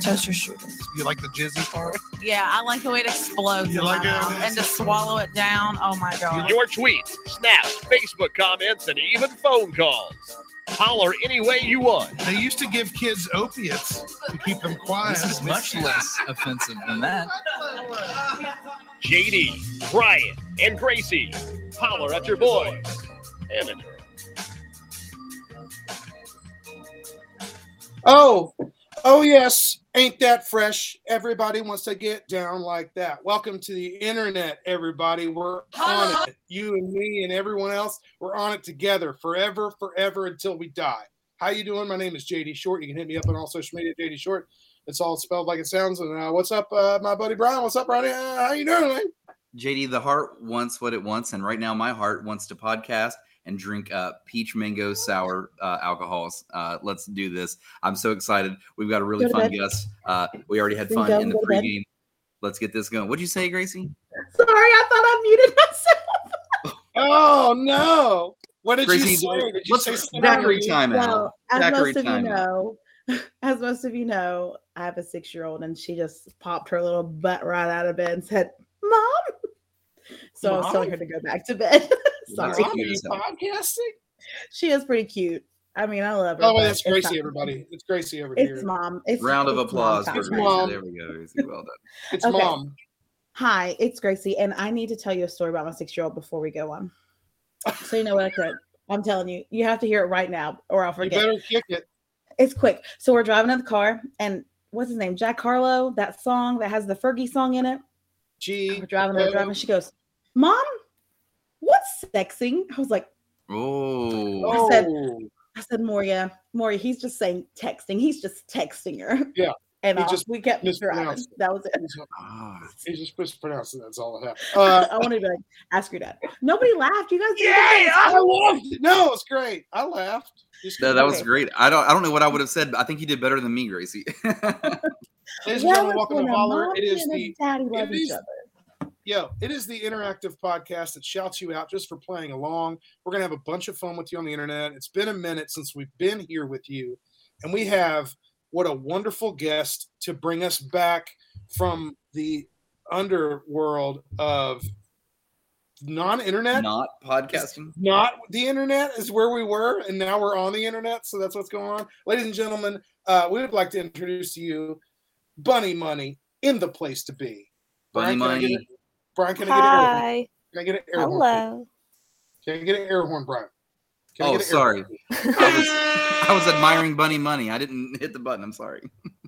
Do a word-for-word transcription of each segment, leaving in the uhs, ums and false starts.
Toaster strudels. You like the jizzy part? Yeah, I like the way it explodes. You like it? And to swallow it down. Oh my God. Your tweets, snaps, Facebook comments, and even phone calls. Holler any way you want. They used to give kids opiates to keep them quiet. This is much less offensive than that. J D, Brian, and Gracie, holler at your boys. And oh. Oh, yes. Ain't that fresh? Everybody wants to get down like that. Welcome to the internet, everybody. We're on it. You and me and everyone else, we're on it together forever, forever until we die. How you doing? My name is J D Short. You can hit me up on all social media, J D Short. It's all spelled like it sounds. And uh, what's up, uh, my buddy Brian? What's up, Brian? Uh, how you doing, man? J D, the heart wants what it wants. And right now my heart wants to podcast and drink uh, peach mango sour uh, alcohols. Uh, let's do this. I'm so excited. We've got a really go fun guest. Uh, we already had fun go, in the pregame. Let's get this going. What'd you say, Gracie? Sorry, I thought I muted myself. Oh, no. What did Gracie, you say? Did you let's say Zachary time out. Well, as most of you know, as most of you know, I have a six-year-old, and she just popped her little butt right out of bed and said, Mom. So Mom? I was telling her to go back to bed. Sorry. Podcasting? She is pretty cute. I mean, I love her. Oh, that's Gracie, it's everybody. It's Gracie over it's here. It's Mom. It's round of it's applause for Gracie. Mom. There we go. Gracie. Well done. It's okay. Mom. Hi, it's Gracie, and I need to tell you a story about my six-year-old before we go on. So you know what I could. I'm telling you, you have to hear it right now, or I'll forget. You better kick it. It's quick. So we're driving in the car, and what's his name? Jack Harlow. That song that has the Fergie song in it. Gee. We're driving. We're driving. She goes, Mom. What's sexing? I was like, oh, I said, I said, Moria, Moria, he's just saying texting. He's just texting her. Yeah. And he uh, just we kept mispronouncing. That was it. He's just mispronouncing. That's all that happened. Uh, I wanted to be like, ask your dad. Nobody laughed. You guys did. Yeah, I loved it. No, it's great. I laughed. Just no, that was great. I don't I don't know what I would have said, but I think you did better than me, Gracie. Ladies and gentlemen, welcome to Holler. It is the daddy love each other. Yo, it is the interactive podcast that shouts you out just for playing along. We're going to have a bunch of fun with you on the internet. It's been a minute since we've been here with you. And we have what a wonderful guest to bring us back from the underworld of non-internet. Not podcasting. Not the internet is where we were, and now we're on the internet. So that's what's going on. Ladies and gentlemen, uh, we would like to introduce to you Bunny Money in the place to be. Bunny Money. Brian, can I get an air horn? Can I get an air Hello. horn? Can I get an air horn, Brian? Can oh, I get an sorry. Air horn? I, was, I was admiring Bunny Money. I didn't hit the button. I'm sorry.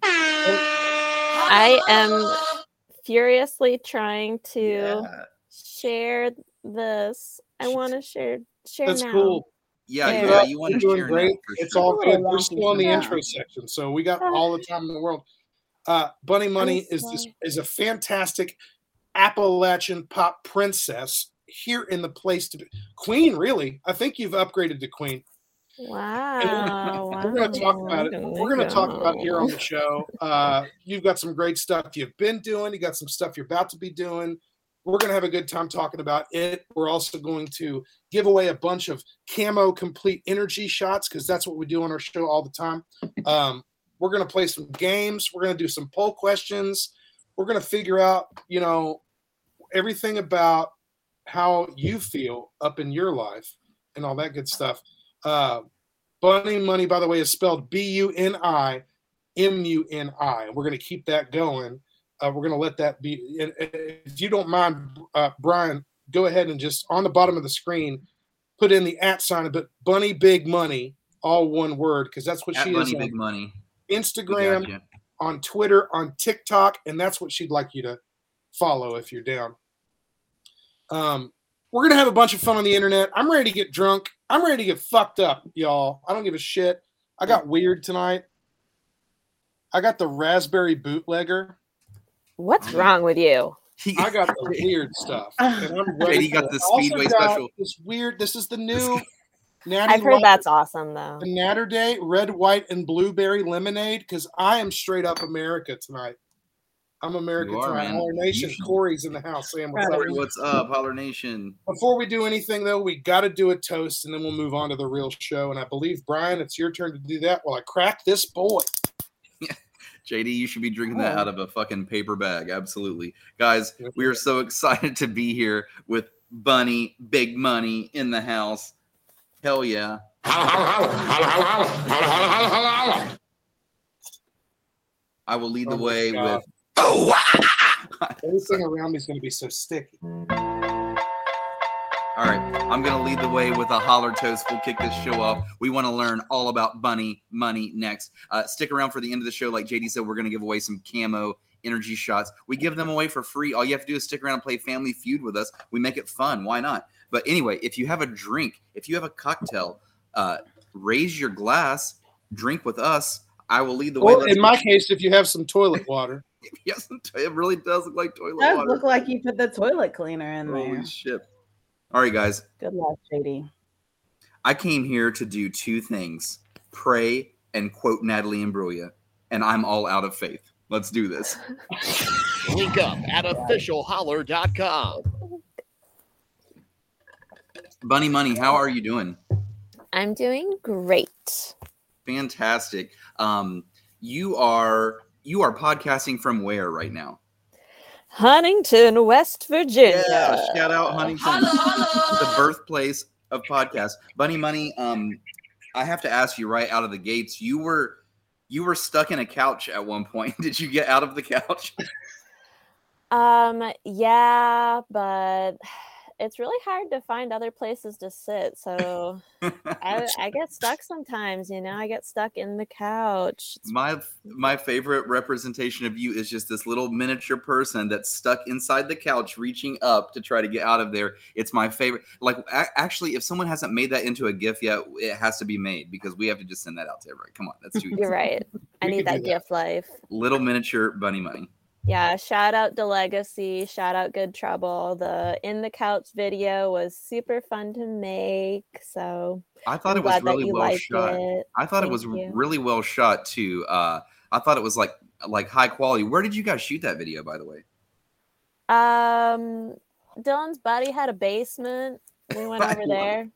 I am furiously trying to yeah. share this. I want to share share That's now. That's cool. Yeah, yeah. yeah you want to share great. Now. It's sure. all good. We're still in the yeah. intro section, so we got all the time in the world. Uh, Bunny Money is this is a fantastic Appalachian pop princess here in the place to be. Queen, really? I think you've upgraded to queen. Wow. We're, we're going to talk about it. We're going to talk about it here on the show. Uh, you've got some great stuff you've been doing. You got some stuff you're about to be doing. We're going to have a good time talking about it. We're also going to give away a bunch of Camo Complete Energy Shots because that's what we do on our show all the time. Um, we're going to play some games. We're going to do some poll questions. We're going to figure out, you know, everything about how you feel up in your life and all that good stuff. Uh, Bunny Money, by the way, is spelled B U N I M U N I. We're going to keep that going. Uh, we're going to let that be. And if you don't mind, uh, Brian, go ahead and just on the bottom of the screen, put in the at sign, but Bunny Big Money, all one word, because that's what at she Bunny is. Bunny Big Money. Instagram. Gotcha. On Twitter, on TikTok, and that's what she'd like you to follow if you're down. Um, we're going to have a bunch of fun on the internet. I'm ready to get drunk. I'm ready to get fucked up, y'all. I don't give a shit. I got weird tonight. I got the raspberry bootlegger. What's wrong with you? He, I got the weird stuff. And I'm ready. He got the Speedway special. This weird. This is the new. Natty I've heard Light, that's awesome though. The Natter Day red, white, and blueberry lemonade. Because I am straight up America tonight. I'm America are, tonight. Man. Holler Nation. Corey's in the house. Sam, what's Corey, up? What's up, Holler Nation? Before we do anything though, we got to do a toast, and then we'll move on to the real show. And I believe Brian, it's your turn to do that while I crack this boy. J D, you should be drinking that out of a fucking paper bag. Absolutely. Guys, we are so excited to be here with Bunny Big Money in the house. Hell yeah. I will lead the oh way God. with... Oh, ah! Everything around me is going to be so sticky. All right, I'm going to lead the way with a holler toast. We'll kick this show off. We want to learn all about Bunny Money next. Uh, stick around for the end of the show. Like J D said, we're going to give away some Camo Energy Shots. We give them away for free. All you have to do is stick around and play Family Feud with us. We make it fun. Why not? But anyway, if you have a drink, if you have a cocktail, uh, raise your glass, drink with us. I will lead the way. Well, in my case, if you have some toilet water. Yes, it really does look like toilet water. It does look like you put the toilet cleaner in there. Holy shit. All right, guys. Good luck, J D. I came here to do two things, pray and quote Natalie Imbruglia, and I'm all out of faith. Let's do this. Link up at official holler dot com. Bunny Money, how are you doing? I'm doing great. Fantastic. Um, you are you are podcasting from where right now? Huntington, West Virginia. Yeah, shout out Huntington, the birthplace of podcasts. Bunny Money, um, I have to ask you right out of the gates. You were you were stuck in a couch at one point. Did you get out of the couch? Um, yeah, but it's really hard to find other places to sit. So I, I get stuck sometimes, you know, I get stuck in the couch. My, my favorite representation of you is just this little miniature person that's stuck inside the couch, reaching up to try to get out of there. It's my favorite. Like a- actually, if someone hasn't made that into a GIF yet, it has to be made because we have to just send that out to everybody. Come on. That's too easy. You're right. I need that, that GIF life. Little miniature Bunny Money. Yeah, shout out to Legacy, shout out Good Trouble. The In the Couch video was super fun to make. So I thought I'm it was really well shot. It. I thought Thank it was you. really well shot too. Uh, I thought it was like like high quality. Where did you guys shoot that video, by the way? Um, Dylan's buddy had a basement. We went over there.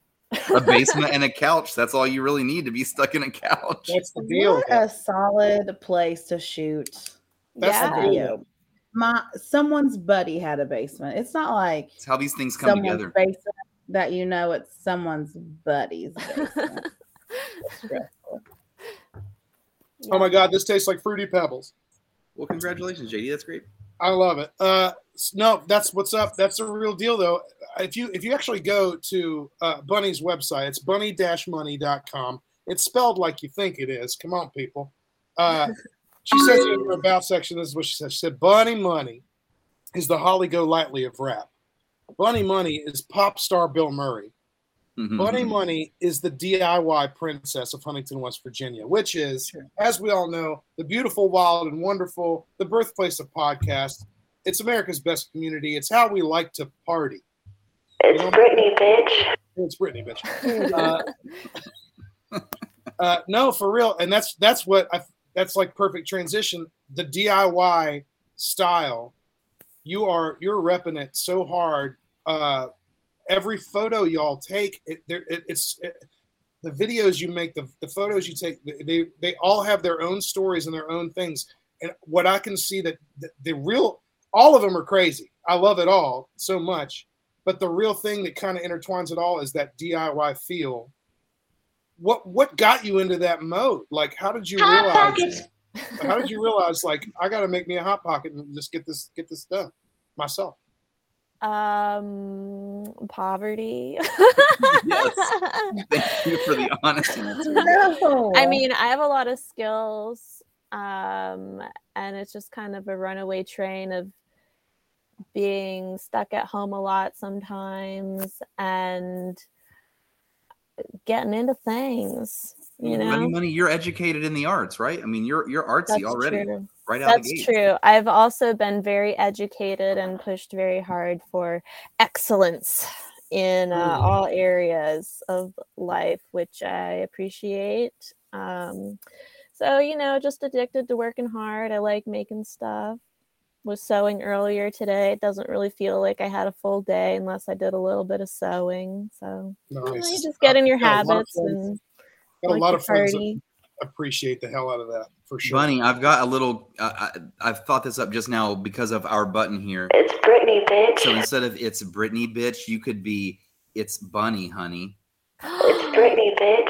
A basement and a couch. That's all you really need to be stuck in a couch. That's the deal. What a solid place to shoot. That's yeah. the video. My someone's buddy had a basement. It's not like it's how these things come together. That you know, it's someone's buddy's basement. Oh my God, this tastes like Fruity Pebbles. Well, congratulations, J D. That's great. I love it. Uh, no, that's what's up. That's the real deal, though. If you if you actually go to uh, Bunny's website, it's bunny dash money dot com. It's spelled like you think it is. Come on, people. Uh, She says in her about section, this is what she said. She said, Bunny Money is the Holly Golightly of rap. Bunny Money is pop star Bill Murray. Mm-hmm. Bunny Money is the D I Y princess of Huntington, West Virginia, which is, as we all know, the beautiful, wild, and wonderful, the birthplace of podcasts. It's America's best community. It's how we like to party. It's you know? Britney, bitch. It's Britney, bitch. uh, uh, no, for real. And that's that's what I... That's like perfect transition. The D I Y style, you are you're repping it so hard. Uh, every photo y'all take, it, it, it's it, the videos you make, the, the photos you take. They they all have their own stories and their own things. And what I can see that the, the real, all of them are crazy. I love it all so much, but the real thing that kind of intertwines it all is that D I Y feel. What what got you into that mode? Like, how did you hot realize? Pocket. How did you realize? Like, I got to make me a hot pocket and just get this get this done myself. Um, poverty. Yes. Thank you for the honest answer. No. I mean, I have a lot of skills, um, and it's just kind of a runaway train of being stuck at home a lot sometimes, and getting into things You know, Bunny Money, you're educated in the arts, right? I mean, you're you're artsy That's already, true. right out That's of the gate. That's true. I've also been very educated and pushed very hard for excellence in uh, all areas of life, which I appreciate. Um, so, you know, just addicted to working hard. I like making stuff. Was sewing earlier today. It doesn't really feel like I had a full day unless I did a little bit of sewing. So nice. you, know, you just get in your I've habits and. Got like a lot of friends that appreciate the hell out of that, for sure. Bunny, I've got a little, uh, I, I've thought this up just now because of our button here. It's Britney, bitch. So instead of it's Britney, bitch, you could be it's Bunny, honey. It's Britney, bitch.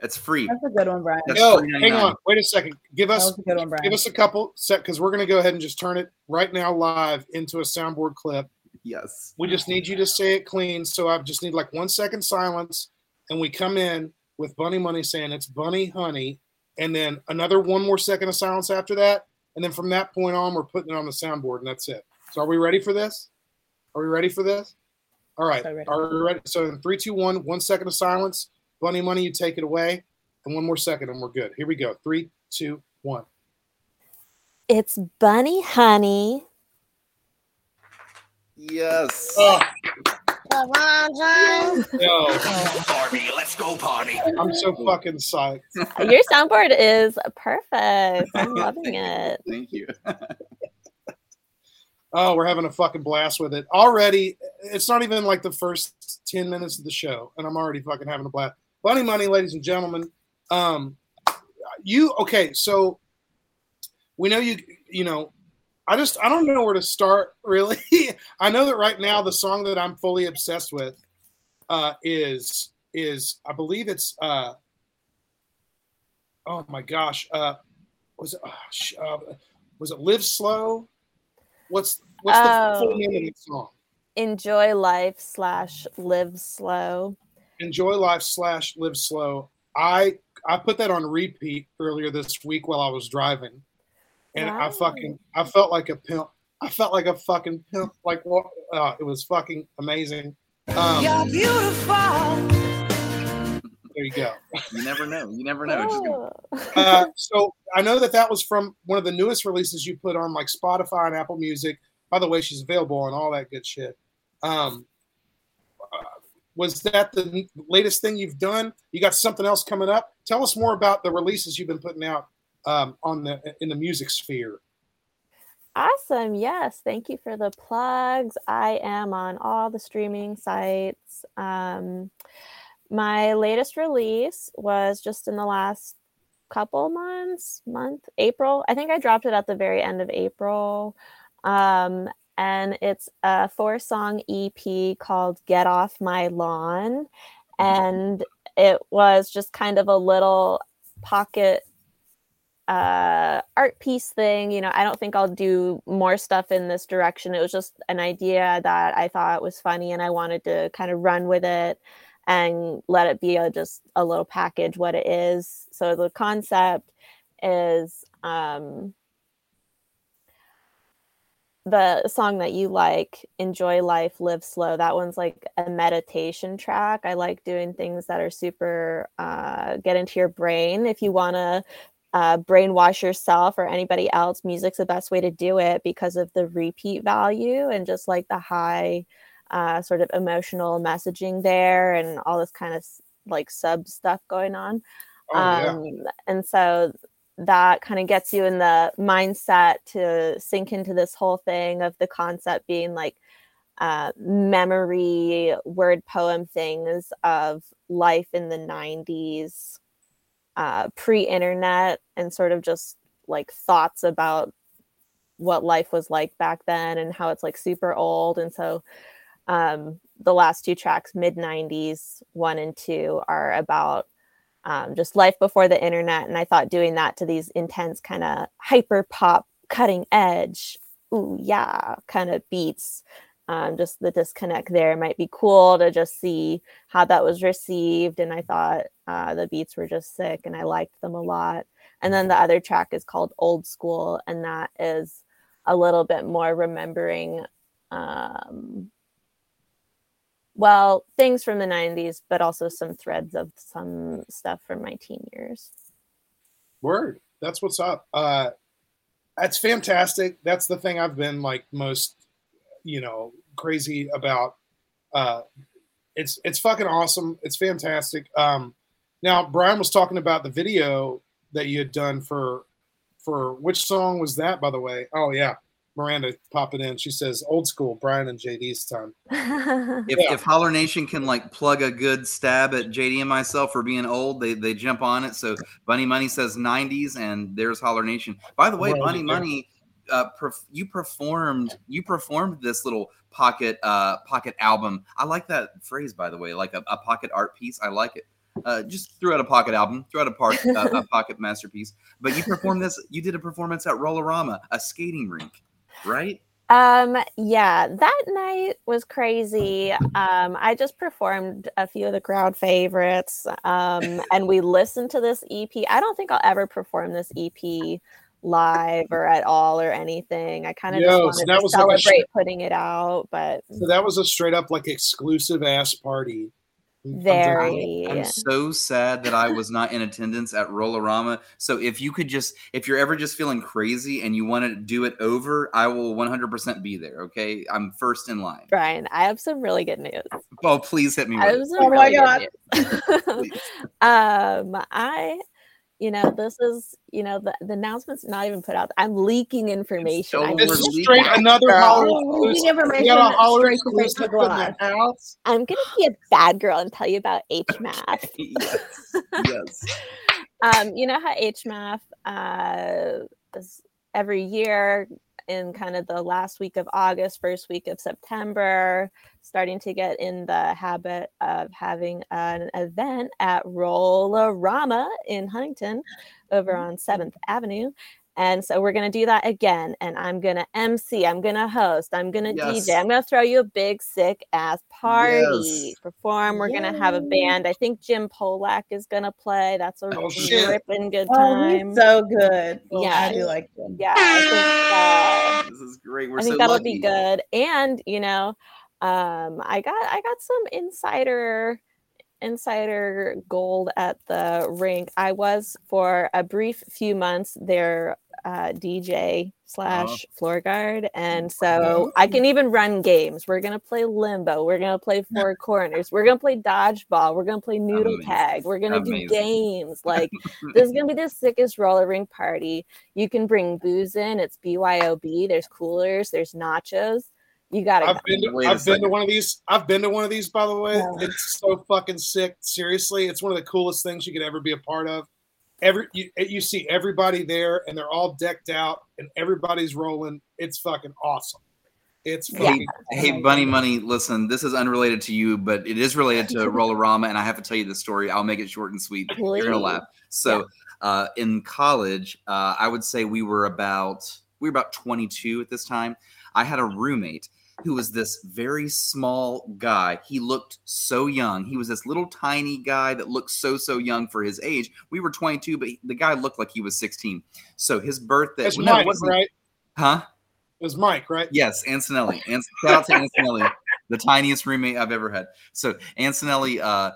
That's free. That's a good one, Brian. That's no, hang on. Wait a second. Give us, a good one, Brian. Give us a couple, set because we're going to go ahead and just turn it right now live into a soundboard clip. Yes. We just need you to say it clean. So I just need like one second silence, and we come in with Bunny Money saying it's Bunny Honey, and then another one more second of silence after that, and then from that point on, we're putting it on the soundboard, and that's it. So are we ready for this? Are we ready for this? All right. Are we ready? So in three, two, one, one second of silence. Bunny Money, you take it away, and one more second, and we're good. Here we go. Three, two, one. It's Bunny Honey. Yes. Oh. Come on, John. Yo. Party. Let's go party. I'm so fucking psyched. Your soundboard is perfect. I'm loving it. Thank you. Oh, we're having a fucking blast with it. Already, it's not even like the first ten minutes of the show, and I'm already fucking having a blast. Bunny Money, ladies and gentlemen. Um, you, okay, so we know you, you know, I just, I don't know where to start, really. I know that right now the song that I'm fully obsessed with uh, is, is I believe it's, uh, oh my gosh, uh, was it, uh, was it Live Slow? What's what's oh, the full name of the song? Enjoy Life slash Live Slow. Enjoy Life slash Live Slow. I, I put that on repeat earlier this week while I was driving. And wow. I fucking, I felt like a pimp. I felt like a fucking pimp. Like, uh, it was fucking amazing. Um, You're beautiful. There you go. You never know. You never know. Oh. Just gonna... uh, so I know that that was from one of the newest releases you put on like Spotify and Apple Music. By the way, she's available on all that good shit. Um, uh, was that the latest thing you've done? You got something else coming up? Tell us more about the releases you've been putting out. Um, on the in the music sphere. Awesome. Yes. Thank you for the plugs. I am on all the streaming sites. Um, my latest release was just in the last couple months, month, April. I think I dropped it at the very end of April. Um, and it's a four song E P called Get Off My Lawn. And it was just kind of a little pocket uh art piece thing. you know I don't think I'll do more stuff in this direction. It was just an idea that I thought was funny, and I wanted to kind of run with it and let it be a, just a little package what it is. So the concept is um the song that you like, Enjoy Life, Live Slow. That one's like a meditation track. I like doing things that are super uh get into your brain. If you want to Uh, brainwash yourself or anybody else, music's the best way to do it because of the repeat value and just like the high uh, sort of emotional messaging there and all this kind of like sub stuff going on. Oh, um, yeah. And so that kind of gets you in the mindset to sink into this whole thing of the concept being like uh, memory word poem things of life in the nineties. Uh, pre-internet, and sort of just like thoughts about what life was like back then and how it's like super old. And so um, the last two tracks, mid nineties, one and two, are about um, just life before the internet. And I thought doing that to these intense kind of hyper pop, cutting edge, ooh yeah, kind of beats. Um, just the disconnect there might be cool to just see how that was received. And I thought uh, the beats were just sick and I liked them a lot. And then the other track is called Old School. And that is a little bit more remembering um, well, things from the nineties, but also some threads of some stuff from my teen years. Word. That's what's up. Uh, that's fantastic. That's the thing I've been like most, you know, crazy about. Uh, it's it's fucking awesome. It's fantastic. Um, now, Brian was talking about the video that you had done for, for which song was that, by the way? Oh, yeah. Miranda popping in. She says, old school, Brian and J D's time. If, yeah. if Holler Nation can like plug a good stab at J D and myself for being old, they they jump on it. So Bunny Money says nineties, and there's Holler Nation. By the way, well, Bunny Money, uh, perf- you performed you performed this little pocket uh, pocket album. I like that phrase, by the way, like a, a pocket art piece. I like it. Uh, just threw out a pocket album, threw out a, part, uh, a pocket masterpiece. But you performed this. You did a performance at Rollerama, a skating rink. Right? Um, yeah, that night was crazy. Um, I just performed a few of the crowd favorites, um, and we listened to this E P. I don't think I'll ever perform this E P live or at all or anything. I kind of just wanted so that to was celebrate like a, putting it out, but so that was a straight up like exclusive ass party. Very. I'm so sad that I was not in attendance at Rollerama. So if you could just, if you're ever just feeling crazy and you want to do it over, I will one hundred percent be there. Okay, I'm first in line. Brian, I have some really good news. Oh, please hit me with it. Oh really my god. um, I, you know, this is, you know, the, the announcement's not even put out. I'm leaking information. So this is straight another holler. Leaking information. Straight straight house. I'm gonna be a bad girl and tell you about HMath. Yes. Yes. um, you know how HMath uh, is every year in kind of the last week of August, first week of September, starting to get in the habit of having an event at Rollerama in Huntington over on seventh Avenue. And so we're going to do that again. And I'm going to M C. I'm going to host. I'm going to yes. D J. I'm going to throw you a big, sick ass party. Yes. Perform. We're going to have a band. I think Jim Polak is going to play. That's a oh, ripping good time. Oh, so good. Well, yeah. I do like Jim. Yeah. I think, uh, this is great. We're I think so that'll lucky. Be good. And, you know, um, I got I got some insider insider gold at the rink. I was for a brief few months their uh, D J slash floor guard, and so I can even run games. We're gonna play limbo. We're gonna play four corners. We're gonna play dodgeball. We're gonna play noodle Amazing. Tag. We're gonna Amazing. Do games. Like this is gonna be the sickest roller rink party. You can bring booze in. It's B Y O B. There's coolers. There's nachos. You got it. I've, been to, I've been to one of these. I've been to one of these, by the way. Yeah. It's so fucking sick. Seriously, it's one of the coolest things you could ever be a part of. Every you, you see everybody there, and they're all decked out, and everybody's rolling. It's fucking awesome. It's fucking yeah. Hey, Bunny Money, listen, this is unrelated to you, but it is related to Rollerama, and I have to tell you the story. I'll make it short and sweet. Please. You're gonna laugh. So, yeah. uh, in college, uh, I would say we were about we were about twenty-two at this time. I had a roommate who was this very small guy. He looked so young. He was this little tiny guy that looked so, so young for his age. We were twenty-two, but he, the guy looked like he was sixteen. So his birthday. That's well, Mike, no, wasn't, right? Huh? It was Mike, right? Yes, Ancinelli. Anc- shout out to Ancinelli, the tiniest roommate I've ever had. So Ancinelli, uh,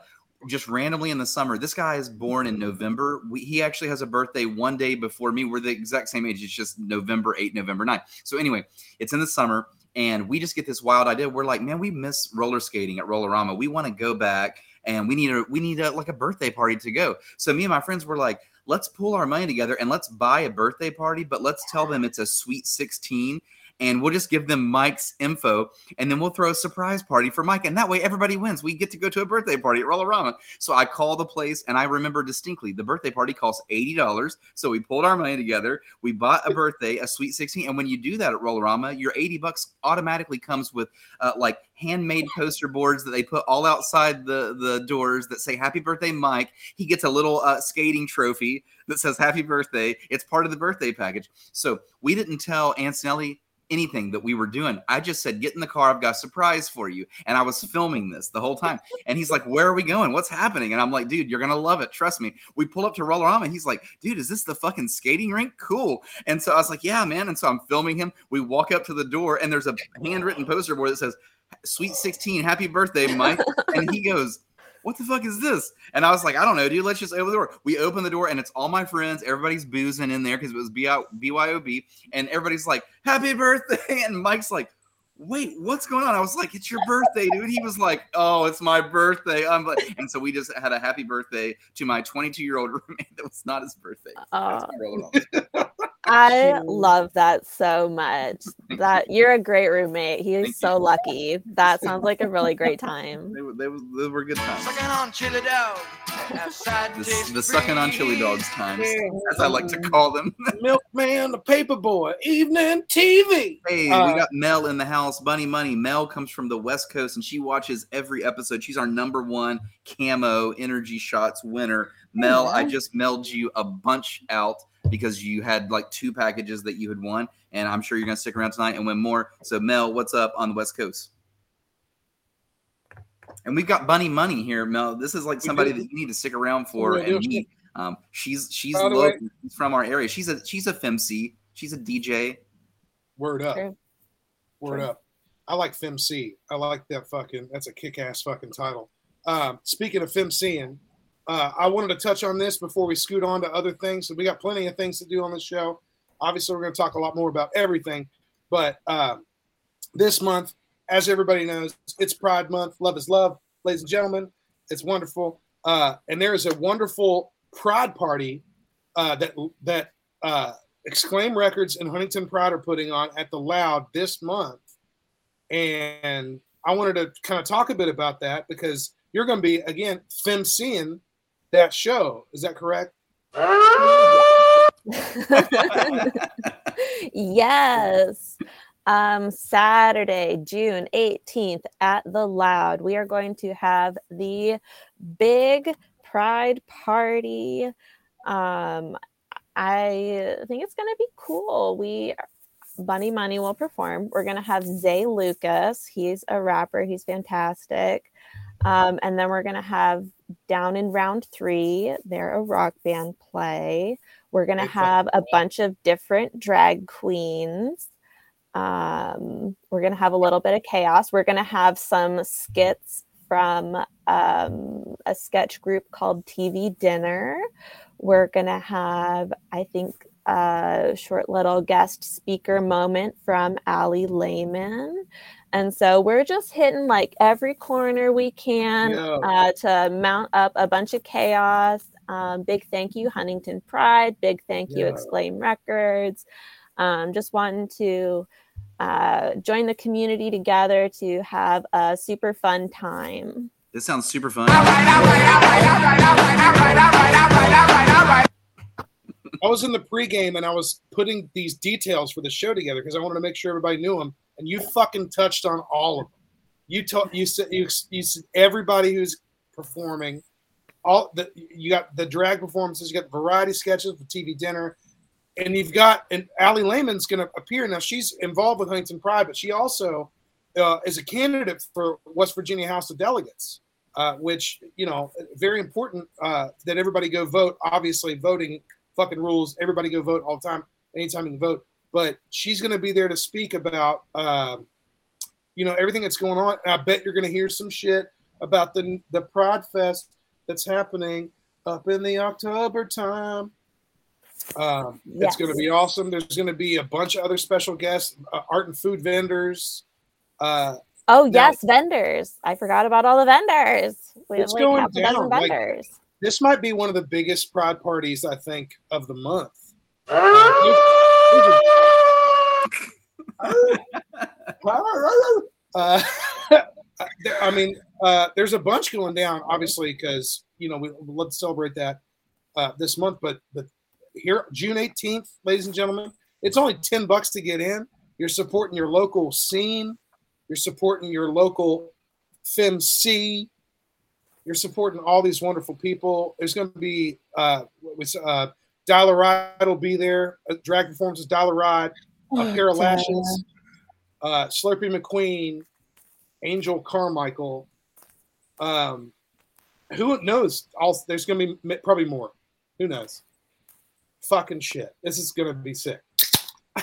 just randomly in the summer, this guy is born in November. We, he actually has a birthday one day before me. We're the exact same age. It's just November eighth, November ninth. So anyway, it's in the summer. And we just get this wild idea. We're like, man, we miss roller skating at Rollerama. We want to go back, and we need a we need a, like a birthday party to go. So me and my friends were like, let's pull our money together and let's buy a birthday party, but let's tell them it's a sweet sixteen, and we'll just give them Mike's info, and then we'll throw a surprise party for Mike, and that way everybody wins. We get to go to a birthday party at Rollerama. So I call the place, and I remember distinctly the birthday party costs eighty dollars. So we pulled our money together, we bought a birthday, a sweet sixteen, and when you do that at Rollerama, your eighty bucks automatically comes with uh, like handmade poster boards that they put all outside the, the doors that say happy birthday, Mike. He gets a little uh, skating trophy that says happy birthday. It's part of the birthday package. So we didn't tell Ancinelli anything that we were doing. I just said, get in the car. I've got a surprise for you. And I was filming this the whole time. And he's like, where are we going? What's happening? And I'm like, dude, you're going to love it. Trust me. We pull up to Rollerama. And he's like, dude, is this the fucking skating rink? Cool. And so I was like, yeah, man. And so I'm filming him. We walk up to the door, and there's a handwritten poster board that says, Sweet sixteen, happy birthday, Mike. And he goes, what the fuck is this? And I was like, I don't know, dude. Let's just open the door. We open the door, and it's all my friends. Everybody's boozing in there because it was B Y O B. And everybody's like, happy birthday. And Mike's like, wait, what's going on? I was like, it's your birthday, dude. He was like, oh, it's my birthday. I'm like, and so we just had a happy birthday to my twenty-two-year-old roommate that was not his birthday. Uh, I love that so much. That you're a great roommate. He is Thank so you. Lucky. That sounds like a really great time. They were, they were, they were good times. Sucking on chili dog. The, the sucking on chili dogs times, as I like to call them. Milkman, the paper boy, evening T V. Hey, uh, we got Mel in the house. Bunny Money. Mel comes from the West Coast, and she watches every episode. She's our number one Camo Energy Shots winner. Mel, I just mailed you a bunch out because you had like two packages that you had won, and I'm sure you're going to stick around tonight and win more. So, Mel, what's up on the West Coast? And we've got Bunny Money here, Mel. This is like somebody that you need to stick around for and meet. Um, she's she's local. She's from our area. She's a she's a F M C. She's a D J. Word up. Okay. Word up. I like F M C. I like that fucking, that's a kick-ass fucking title. Um, speaking of FemCing, uh, I wanted to touch on this before we scoot on to other things. So we got plenty of things to do on this show. Obviously, we're going to talk a lot more about everything. But um, this month, as everybody knows, it's Pride Month. Love is love. Ladies and gentlemen, it's wonderful. Uh, and there is a wonderful Pride party uh, that that uh Exclaim Records and Huntington Pride are putting on at The Loud this month. And I wanted to kind of talk a bit about that because you're going to be, again, FemCing that show. Is that correct? Yes. Um, Saturday, June eighteenth at The Loud, we are going to have the big Pride party. Um, I think it's going to be cool. We, Bunny Money will perform. We're going to have Zay Lucas. He's a rapper. He's fantastic. Um, and then we're going to have Down in Round Three. They're a rock band play. We're going to have a bunch of different drag queens. Um, we're going to have a little bit of chaos. We're going to have some skits from um, a sketch group called T V Dinner. We're going to have, I think, a short little guest speaker moment from Allie Lehman. And so we're just hitting like every corner we can yeah. uh, to mount up a bunch of chaos. Um, big thank you, Huntington Pride. Big thank yeah. you, Exclaim Records. Um, just wanting to uh, join the community together to have a super fun time. This sounds super fun. I was in the pregame and I was putting these details for the show together because I wanted to make sure everybody knew them. And you fucking touched on all of them. You told you said you, you said everybody who's performing. All the you got the drag performances, you got variety sketches for T V Dinner, and you've got and Allie Lehman's going to appear now. She's involved with Huntington Pride, but she also. Uh, is a candidate for West Virginia House of Delegates, uh, which, you know, very important uh, that everybody go vote. Obviously, voting fucking rules. Everybody go vote all the time, anytime you can vote. But she's going to be there to speak about, uh, you know, everything that's going on. And I bet you're going to hear some shit about the the Pride Fest that's happening up in the October time. Um, yes. It's going to be awesome. There's going to be a bunch of other special guests, uh, art and food vendors. Uh, oh yes, now, vendors! I forgot about all the vendors. We have like half a dozen vendors. Like, this might be one of the biggest Pride parties I think of the month. uh, I mean, uh, there's a bunch going down, obviously, because you know we love to celebrate that uh, this month. But but here, June eighteenth, ladies and gentlemen, it's only ten bucks to get in. You're supporting your local scene. You're supporting your local FemC. You're supporting all these wonderful people. There's going to be uh, was, uh, Dollar Ride will be there. Uh, drag performances, Dollar Ride, oh, a pair of lashes, uh, Slurpee McQueen, Angel Carmichael. Um, who knows? All there's going to be probably more. Who knows? Fucking shit! This is going to be sick.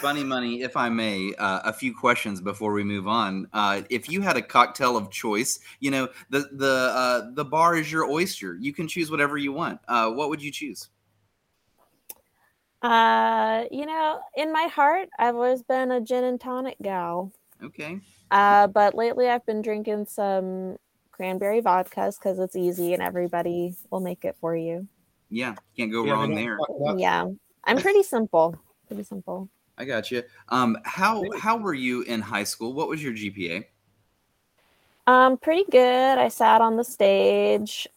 Bunny Money, if I may, uh, a few questions before we move on. Uh, if you had a cocktail of choice, you know, the the uh, the bar is your oyster. You can choose whatever you want. Uh, what would you choose? Uh, you know, in my heart, I've always been a gin and tonic gal. Okay. Uh, but lately I've been drinking some cranberry vodkas because it's easy and everybody will make it for you. Yeah, can't go yeah, wrong there. Yeah, I'm pretty simple. Pretty simple. I got you. Um, how how were you in high school? What was your G P A? Um, pretty good. I sat on the stage.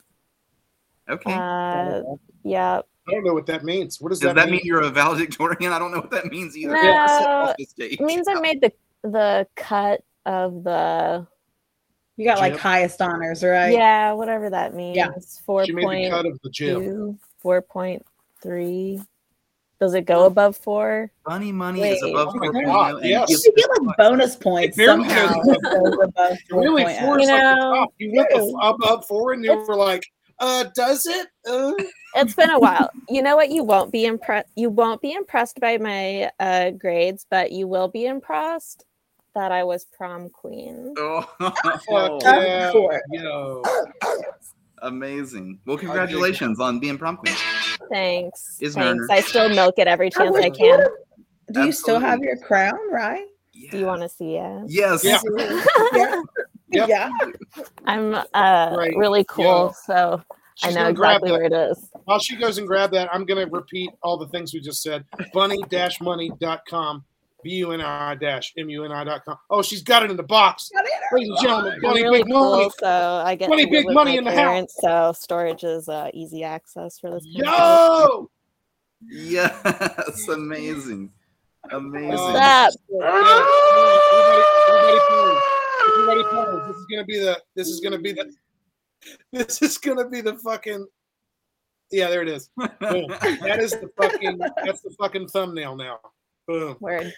Okay. Uh, yeah. I don't know what that means. What does, does that, that mean? Does that mean you're a valedictorian? I don't know what that means either. No, yeah, it means I made the the cut of the. You got gym? Like highest honors, right? Yeah, whatever that means. Yeah. Four she made point the cut of the gym. Two, four point three. Does it go above four? Bunny Money Wait. Is above four. Oh yes. You should get like bonus points somehow. Above four really, four is you like know, the top. You went above four and you were like, uh, does it? Uh. It's been a while. You know what? You won't be impressed. You won't be impressed by my uh, grades, but you will be impressed that I was prom queen. Oh, fuck yeah. Yo. Amazing. Well, congratulations on being prom queen. Thanks. Is Thanks. I still milk it every chance I, I can. Have, do Absolutely. You still have your crown, right? Yeah. Do you want to see it? Yes. Yeah. yeah. Yep. yeah. I'm uh, right. really cool, yeah. so She's I know exactly where it is. While she goes and grab that, I'm going to repeat all the things we just said. Bunny dash money dot com. B U N I dash M U N I dot com. Oh, she's got it in the box. Ladies and gentlemen, oh, Bunny really Big cool, Money. So I get Bunny Big Money in the parents, house. So storage is uh, easy access for this. Yo! Yes, amazing. Amazing. Uh, everybody, everybody, everybody, everybody, this is gonna be the this is gonna be the this is gonna be the fucking yeah, there it is. Boom. That is the fucking that's the fucking thumbnail now. Word.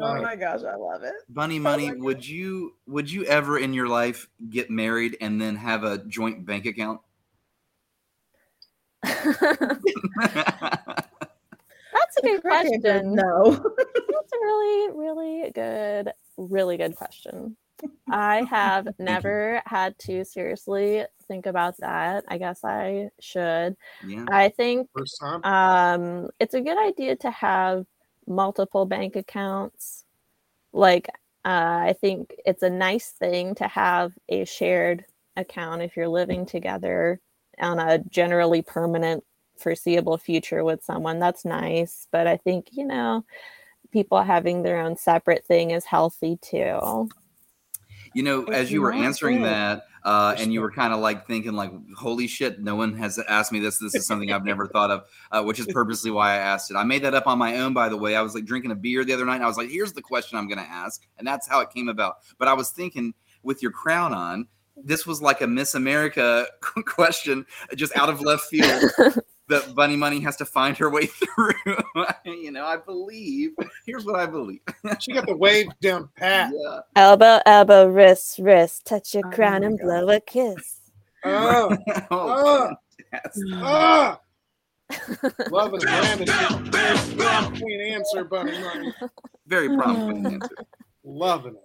Oh my gosh, I love it. Bunny Money, oh would you would you ever in your life get married and then have a joint bank account? That's a good question. No. That's a really, really good, really good question. I have never had to seriously think about that. I guess I should. Yeah. I think um, it's a good idea to have multiple bank accounts. Like uh, I think it's a nice thing to have a shared account if you're living together on a generally permanent foreseeable future with someone. That's nice, but I think, you know, people having their own separate thing is healthy too. You know, it's as you were answering good. that uh, and you were kind of like thinking like, holy shit, no one has asked me this. This is something I've never thought of, uh, which is purposely why I asked it. I made that up on my own, by the way. I was like drinking a beer the other night and I was like, here's the question I'm going to ask. And that's how it came about. But I was thinking with your crown on, this was like a Miss America question just out of left field that Bunny Money has to find her way through. You know, I believe. Here's what I believe. She got the wave down pat. Yeah. Elbow, elbow, wrist, wrist. Touch your oh crown and God. blow a kiss. Oh, oh, oh. Love and laminate. Queen answer, Bunny Money. Very promising answer. Loving it.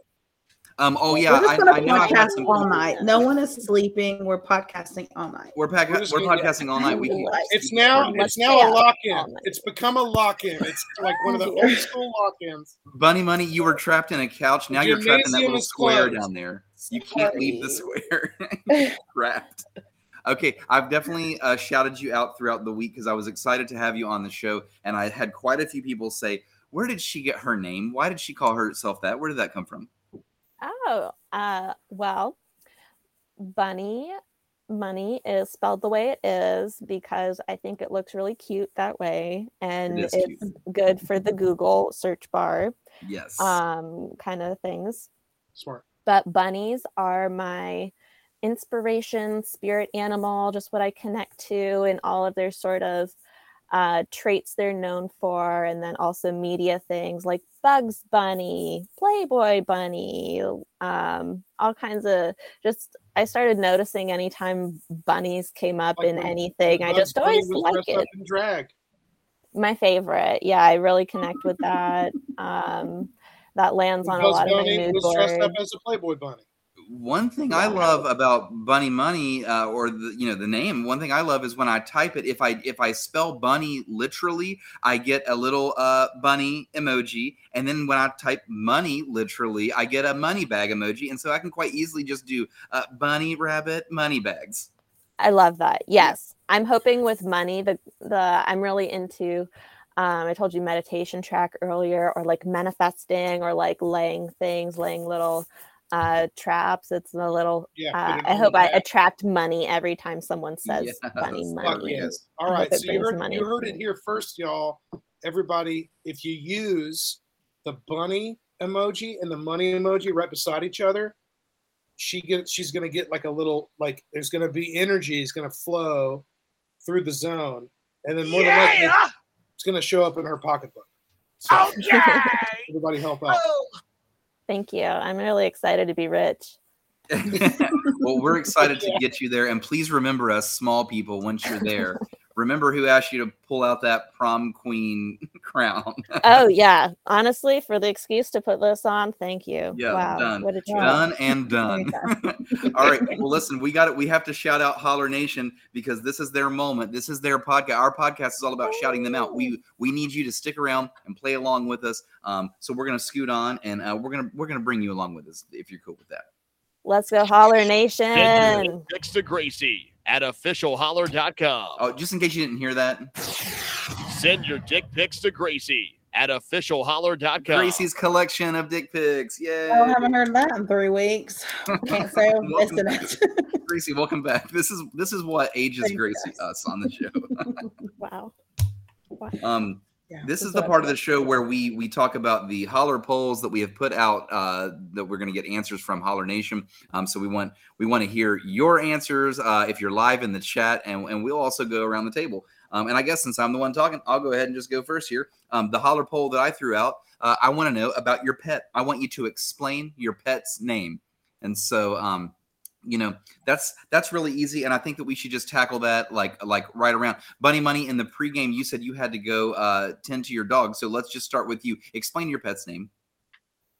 Um, oh yeah, we're just I, I know I got some all night. No one is sleeping. We're podcasting all night. We're, pack- we're, we're podcasting all night. We can it's now it's now a lock-in. It's become a lock-in. It's like one of the old school lock-ins. Bunny Money, you were trapped in a couch. Now you're trapped in that little square down there. You can't leave the square. You're trapped. Okay, I've definitely uh, shouted you out throughout the week because I was excited to have you on the show, and I had quite a few people say, "Where did she get her name? Why did she call herself that? Where did that come from?" Oh, uh, well, Bunny Money is spelled the way it is because I think it looks really cute that way. And it it's cute. Good for the Google search bar. Yes. Um, kind of things. Smart. But bunnies are my inspiration, spirit animal, just what I connect to and all of their sort of Uh, traits they're known for, and then also media things like Bugs Bunny, Playboy Bunny, um, all kinds of just, I started noticing anytime bunnies came up like in anything, I just always like it. my favorite. Yeah, I really connect with that. Um, that lands because on a lot Bunny of my mood was boards. Dressed up as a Playboy Bunny. One thing I love about Bunny Money, uh, or the, you know, the name. One thing I love is when I type it. If I if I spell Bunny literally, I get a little uh, bunny emoji, and then when I type money literally, I get a money bag emoji, and so I can quite easily just do uh, bunny rabbit money bags. I love that. Yes, I'm hoping with money. The the I'm really into. Um, I told you meditation track earlier, or like manifesting, or like laying things, laying little. Uh, traps. It's a little. Yeah, uh, I hope I attract money every time someone says yes. Bunny money. Yes. All right. So you heard, you heard it here first, y'all. Everybody, if you use the bunny emoji and the money emoji right beside each other, she gets. She's gonna get like a little. Like there's gonna be energy. It's gonna flow through the zone, and then more yeah! than likely, it's gonna show up in her pocketbook. So, okay. Everybody, help out. Oh. Thank you. I'm really excited to be rich. Well, we're excited to get you there. And please remember us, small people, once you're there. Remember who asked you to pull out that prom queen crown. Oh, yeah. Honestly, for the excuse to put this on, thank you. Yeah, wow, done. What a job. Done and done. All right. Well, listen, we got it. We have to shout out Holler Nation because this is their moment. This is their podcast. Our podcast is all about shouting them out. We we need you to stick around and play along with us. Um, so we're gonna scoot on, and uh, we're gonna we're gonna bring you along with us if you're cool with that. Let's go, Holler Nation. Next to Gracie at official holler dot com. Oh, just in case you didn't hear that. Send your dick pics to Gracie at official holler dot com. Gracie's collection of dick pics. Yay. I haven't heard that in three weeks. Can't say I'm missing it. Gracie, welcome back. This is this is what ages Thanks, Gracie guys. Us on the show. Wow. Wow. Um Yeah, this is the part of the show where we we talk about the Holler polls that we have put out uh, that we're going to get answers from Holler Nation. Um, so we want we want to hear your answers uh, if you're live in the chat, and, and we'll also go around the table. Um, and I guess since I'm the one talking, I'll go ahead and just go first here. Um, the Holler poll that I threw out, uh, I want to know about your pet. I want you to explain your pet's name. And so, um, you know, that's that's really easy, and I think that we should just tackle that like like right around. Bunny Money, in the pregame, you said you had to go uh, tend to your dog, so let's just start with you. Explain your pet's name.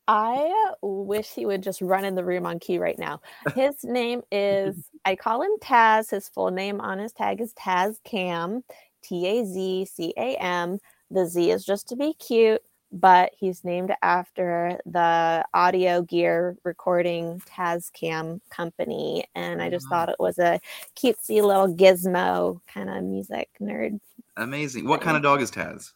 I wish he would just run in the room on cue right now. His name is, I call him Taz. His full name on his tag is Taz Cam, T A Z C A M. The Z is just to be cute, but he's named after the audio gear recording Tascam company. And I just thought it was a cutesy little gizmo kind of music nerd. Amazing. What kind of dog is Taz?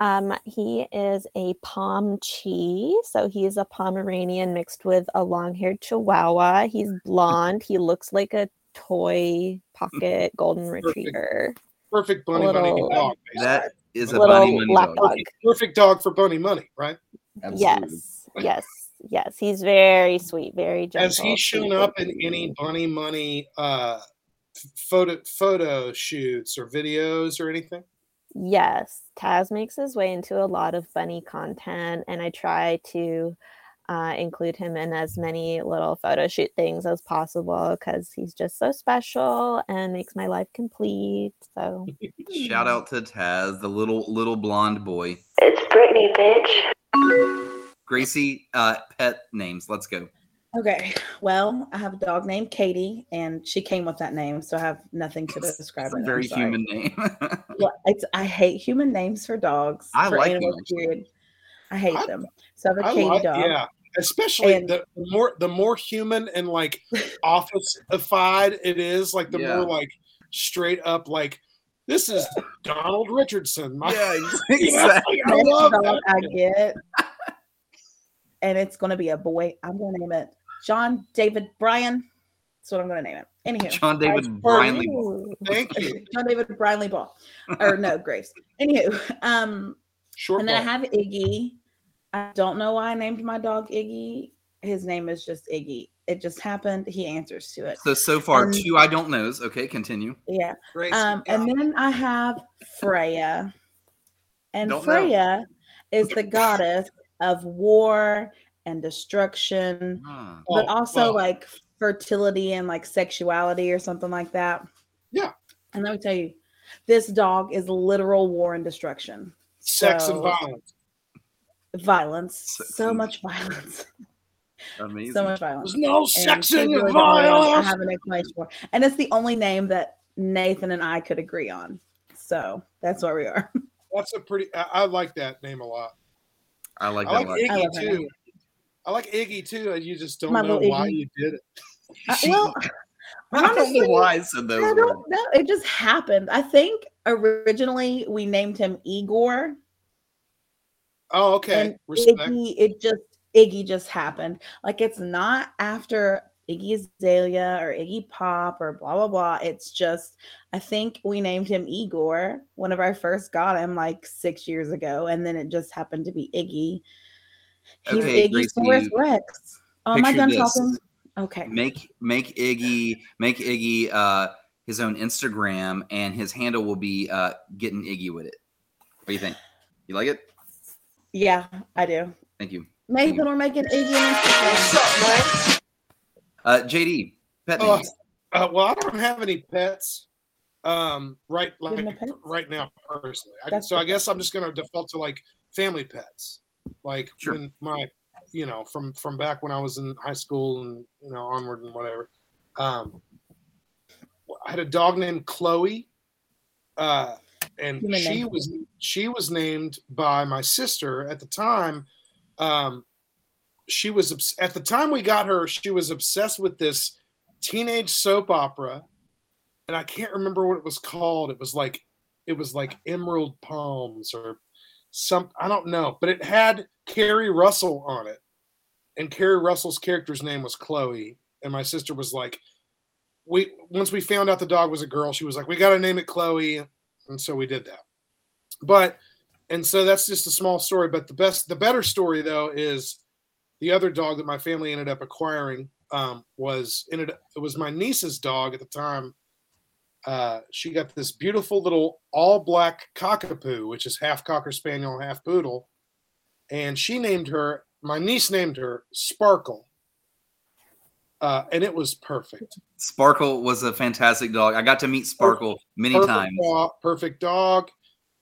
Um, he is a Pomchi. So he's a Pomeranian mixed with a long-haired Chihuahua. He's blonde. He looks like a toy pocket golden retriever. Perfect, perfect bunny little, bunny dog. That is a bunny money dog. dog. Perfect dog for Bunny Money, right? Absolutely. Yes, yes, yes. He's very sweet, very gentle. Has he shown up in any Bunny Money uh, photo photo shoots or videos or anything? Yes, Taz makes his way into a lot of bunny content, and I try to uh, include him in as many little photo shoot things as possible because he's just so special and makes my life complete. So, shout out to Taz, the little little blonde boy. It's Brittany, bitch. Gracie, uh, pet names. Let's go. Okay. Well, I have a dog named Katie, and she came with that name, so I have nothing to describe. It's a very human name. Well, it's, I hate human names for dogs. I for like them. I hate I, them. So I have a I Katie like, dog. Yeah. Especially and, the more the more human and like office-ified it is, like the yeah. more like straight up like this is Donald Richardson. My yeah, exactly. I love that. I get. And it's going to be a boy. I'm going to name it John David Bryan. That's what I'm going to name it. Anywho, John David Bryan Lee Ball. Thank you, John David Bryan Lee Ball, or no Grace. Anywho, um, Short and ball. Then I have Iggy. I don't know why I named my dog Iggy. His name is just Iggy. It just happened. He answers to it. So, so far, um, two I don't knows. Okay, continue. Yeah. Great. Um, and then I have Freya. And don't Freya know. Is the goddess of war and destruction, ah, but well, also well. like fertility and like sexuality or something like that. Yeah. And let me tell you, This dog is literal war and destruction. Sex so, and violence. Violence. Sex so and much violence. Amazing. So much violence. There's no sex and in violence. Have an exclamation for. And it's the only name that Nathan and I could agree on. So that's where we are. That's a pretty, I, I like that name a lot. I like that. I like Iggy I too. I like Iggy too, and you just don't My know why Iggy. You did it. Uh, well, honestly, I don't know why I said those I don't know. It just happened. I think originally we named him Igor. Oh, okay. Respect. Iggy, it just Iggy just happened. Like it's not after Iggy Azalea or Iggy Pop or blah, blah, blah. It's just, I think we named him Igor whenever I first got him like six years ago. And then it just happened to be Iggy. He's okay, Iggy Saurus Rex. Oh, am I done talking? Okay. Make, make Iggy, make Iggy uh, his own Instagram, and his handle will be uh, Getting Iggy With It. What do you think? You like it? Yeah, I do. Thank you. Nathan, Thank you. We're making Iggy an Instagram. What's up, man? Uh, J D, pet names. Uh, uh, well, I don't have any pets um, right like pets? right now personally. I, so I guess I'm just going to default to like family pets, like sure. when my, you know, from from back when I was in high school and you know onward and whatever. Um, I had a dog named Chloe, uh, and Human she name. was she was named by my sister at the time. Um, She was at the time we got her. She was obsessed with this teenage soap opera, and I can't remember what it was called. It was like, it was like Emerald Palms or some. I don't know, but it had Carrie Russell on it, and Carrie Russell's character's name was Chloe. And my sister was like, we once we found out the dog was a girl, she was like, we got to name it Chloe, and so we did that. But and so that's just a small story. But the best, the better story though is. The other dog that my family ended up acquiring um, was ended up, it was my niece's dog at the time. Uh, she got this beautiful little all-black cockapoo, which is half cocker spaniel, half poodle, and she named her. My niece named her Sparkle, uh, and it was perfect. Sparkle was a fantastic dog. I got to meet Sparkle perfect, many perfect times. Dog, perfect dog,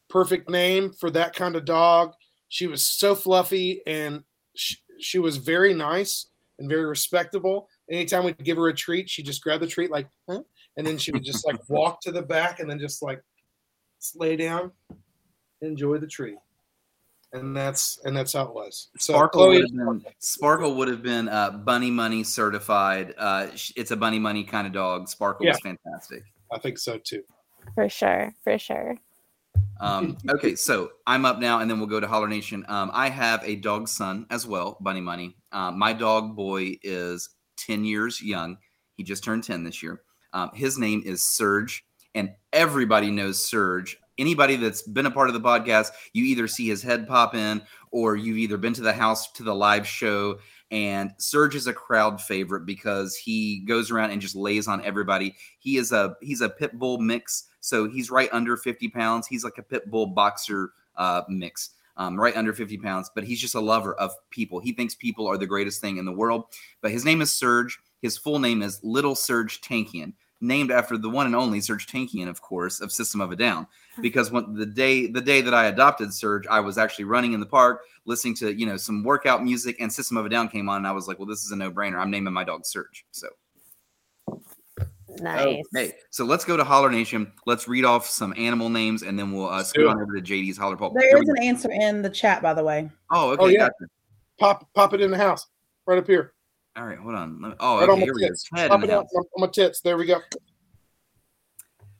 perfect name for that kind of dog. She was so fluffy and. She, She was very nice and very respectable. Anytime we'd give her a treat, she just grabbed the treat like, huh? And then she would just like walk to the back and then just like just lay down, enjoy the treat. And that's and that's how it was. So Sparkle Chloe, would have been, Sparkle would have been uh, Bunny Money certified. Uh, it's a Bunny Money kind of dog. Sparkle yeah. was fantastic. I think so too. For sure. For sure. Um, okay, so I'm up now, and then we'll go to Holler Nation. Um, I have a dog son as well, Bunny Money. Um, my dog boy is ten years young. He just turned ten this year. Um, his name is Serj, and everybody knows Serj. Anybody that's been a part of the podcast, you either see his head pop in, or you've either been to the house to the live show. And Serj is a crowd favorite because he goes around and just lays on everybody. He is a he's a pit bull mix. So he's right under fifty pounds. He's like a pit bull boxer uh, mix, um, right under fifty pounds. But he's just a lover of people. He thinks people are the greatest thing in the world. But his name is Serj. His full name is Little Serj Tankian, named after the one and only Serj Tankian, of course, of System of a Down. Because when the day the day that I adopted Serj, I was actually running in the park, listening to you know some workout music, and System of a Down came on, and I was like, well, this is a no-brainer. I'm naming my dog Serj. So. Nice. Okay. So let's go to Holler Nation. Let's read off some animal names, and then we'll uh, scoot on over to J D's Holler Pulp. There is an answer in the chat, by the way. Oh, okay. Oh, yeah. Gotcha. Pop, pop it in the house, right up here. All right, hold on. Oh, right okay, on here tits. We go. Pop it out on my tits. There we go.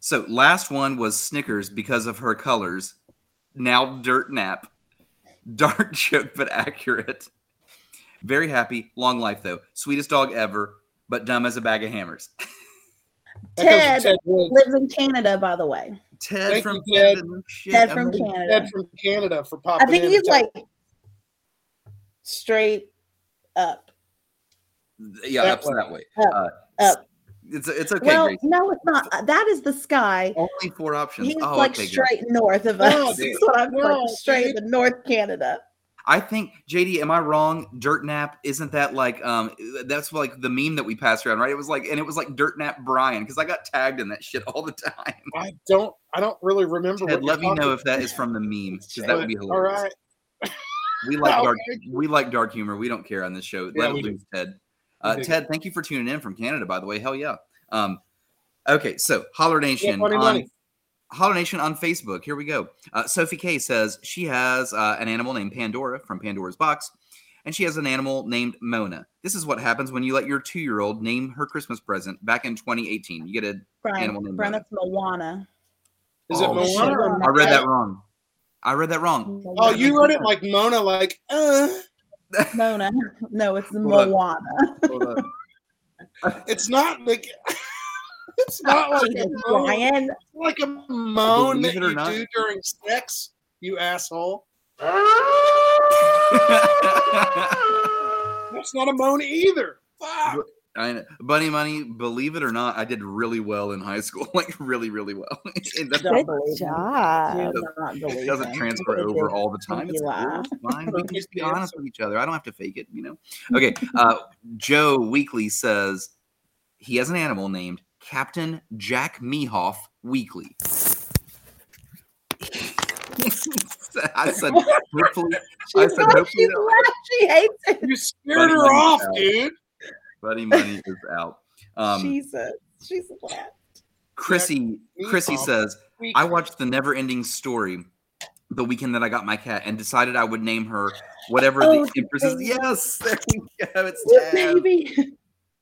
So last one was Snickers because of her colors. Now dirt nap, dark joke but accurate. Very happy, long life though. Sweetest dog ever, but dumb as a bag of hammers. Ted, Ted lives in Canada, by the way. Ted Thank from you, Ted. Canada. Shit, Ted from really Canada. Ted from Canada for popping. I think in he's like straight up. Yeah, that up way. That way. Up, uh, up. It's it's okay. Well, Gracie. No, it's not. That is the sky. Only four options. He's oh, like okay, straight good. North of us. Oh, that's what I'm like, straight to North Canada. I think, J D, am I wrong? Dirt nap, isn't that like, um, that's like the meme that we passed around, right? It was like, and it was like Dirt Nap Brian, because I got tagged in that shit all the time. I don't, I don't really remember. Ted, let me know if that is from the meme, because that would be hilarious. All right. We like dark, we like dark humor. We don't care on this show. Yeah, let it loose, Ted. Uh, Ted, thank you for tuning in from Canada, by the way. Hell yeah. Um, okay, so Holler Nation, yeah, on, Holler Nation on Facebook. Here we go. Uh, Sophie K says she has uh, an animal named Pandora from Pandora's Box, and she has an animal named Mona. This is what happens when you let your two-year-old name her Christmas present back in twenty eighteen. You get an Brian, animal named Mona. Moana. Is oh, it Moana? I read that wrong. I read that wrong. Oh, that you read it like Mona, like, uh. Mona. No, it's Hold Moana. Hold it's not like, it's not like a moan. It's like a moan that you not. do during sex, you asshole. That's not a moan either. Fuck. I know. Bunny Money, believe it or not, I did really well in high school. Like, really, really well. Good job. It doesn't transfer over all the time. It's cool. It's fine. We can just be honest with each other. I don't have to fake it, you know? Okay. Uh, Joe Weekly says he has an animal named Captain Jack Mehoff Weekly. I said, hopefully. I said, hopefully. She hates it. You scared her off, dude. Buddy Money is out. Um, Jesus, she's flat. Chrissy, Chrissy says, I watched The Never-Ending Story the weekend that I got my cat and decided I would name her whatever oh, the Empress is. Yes, there you go. It's Taz. Baby.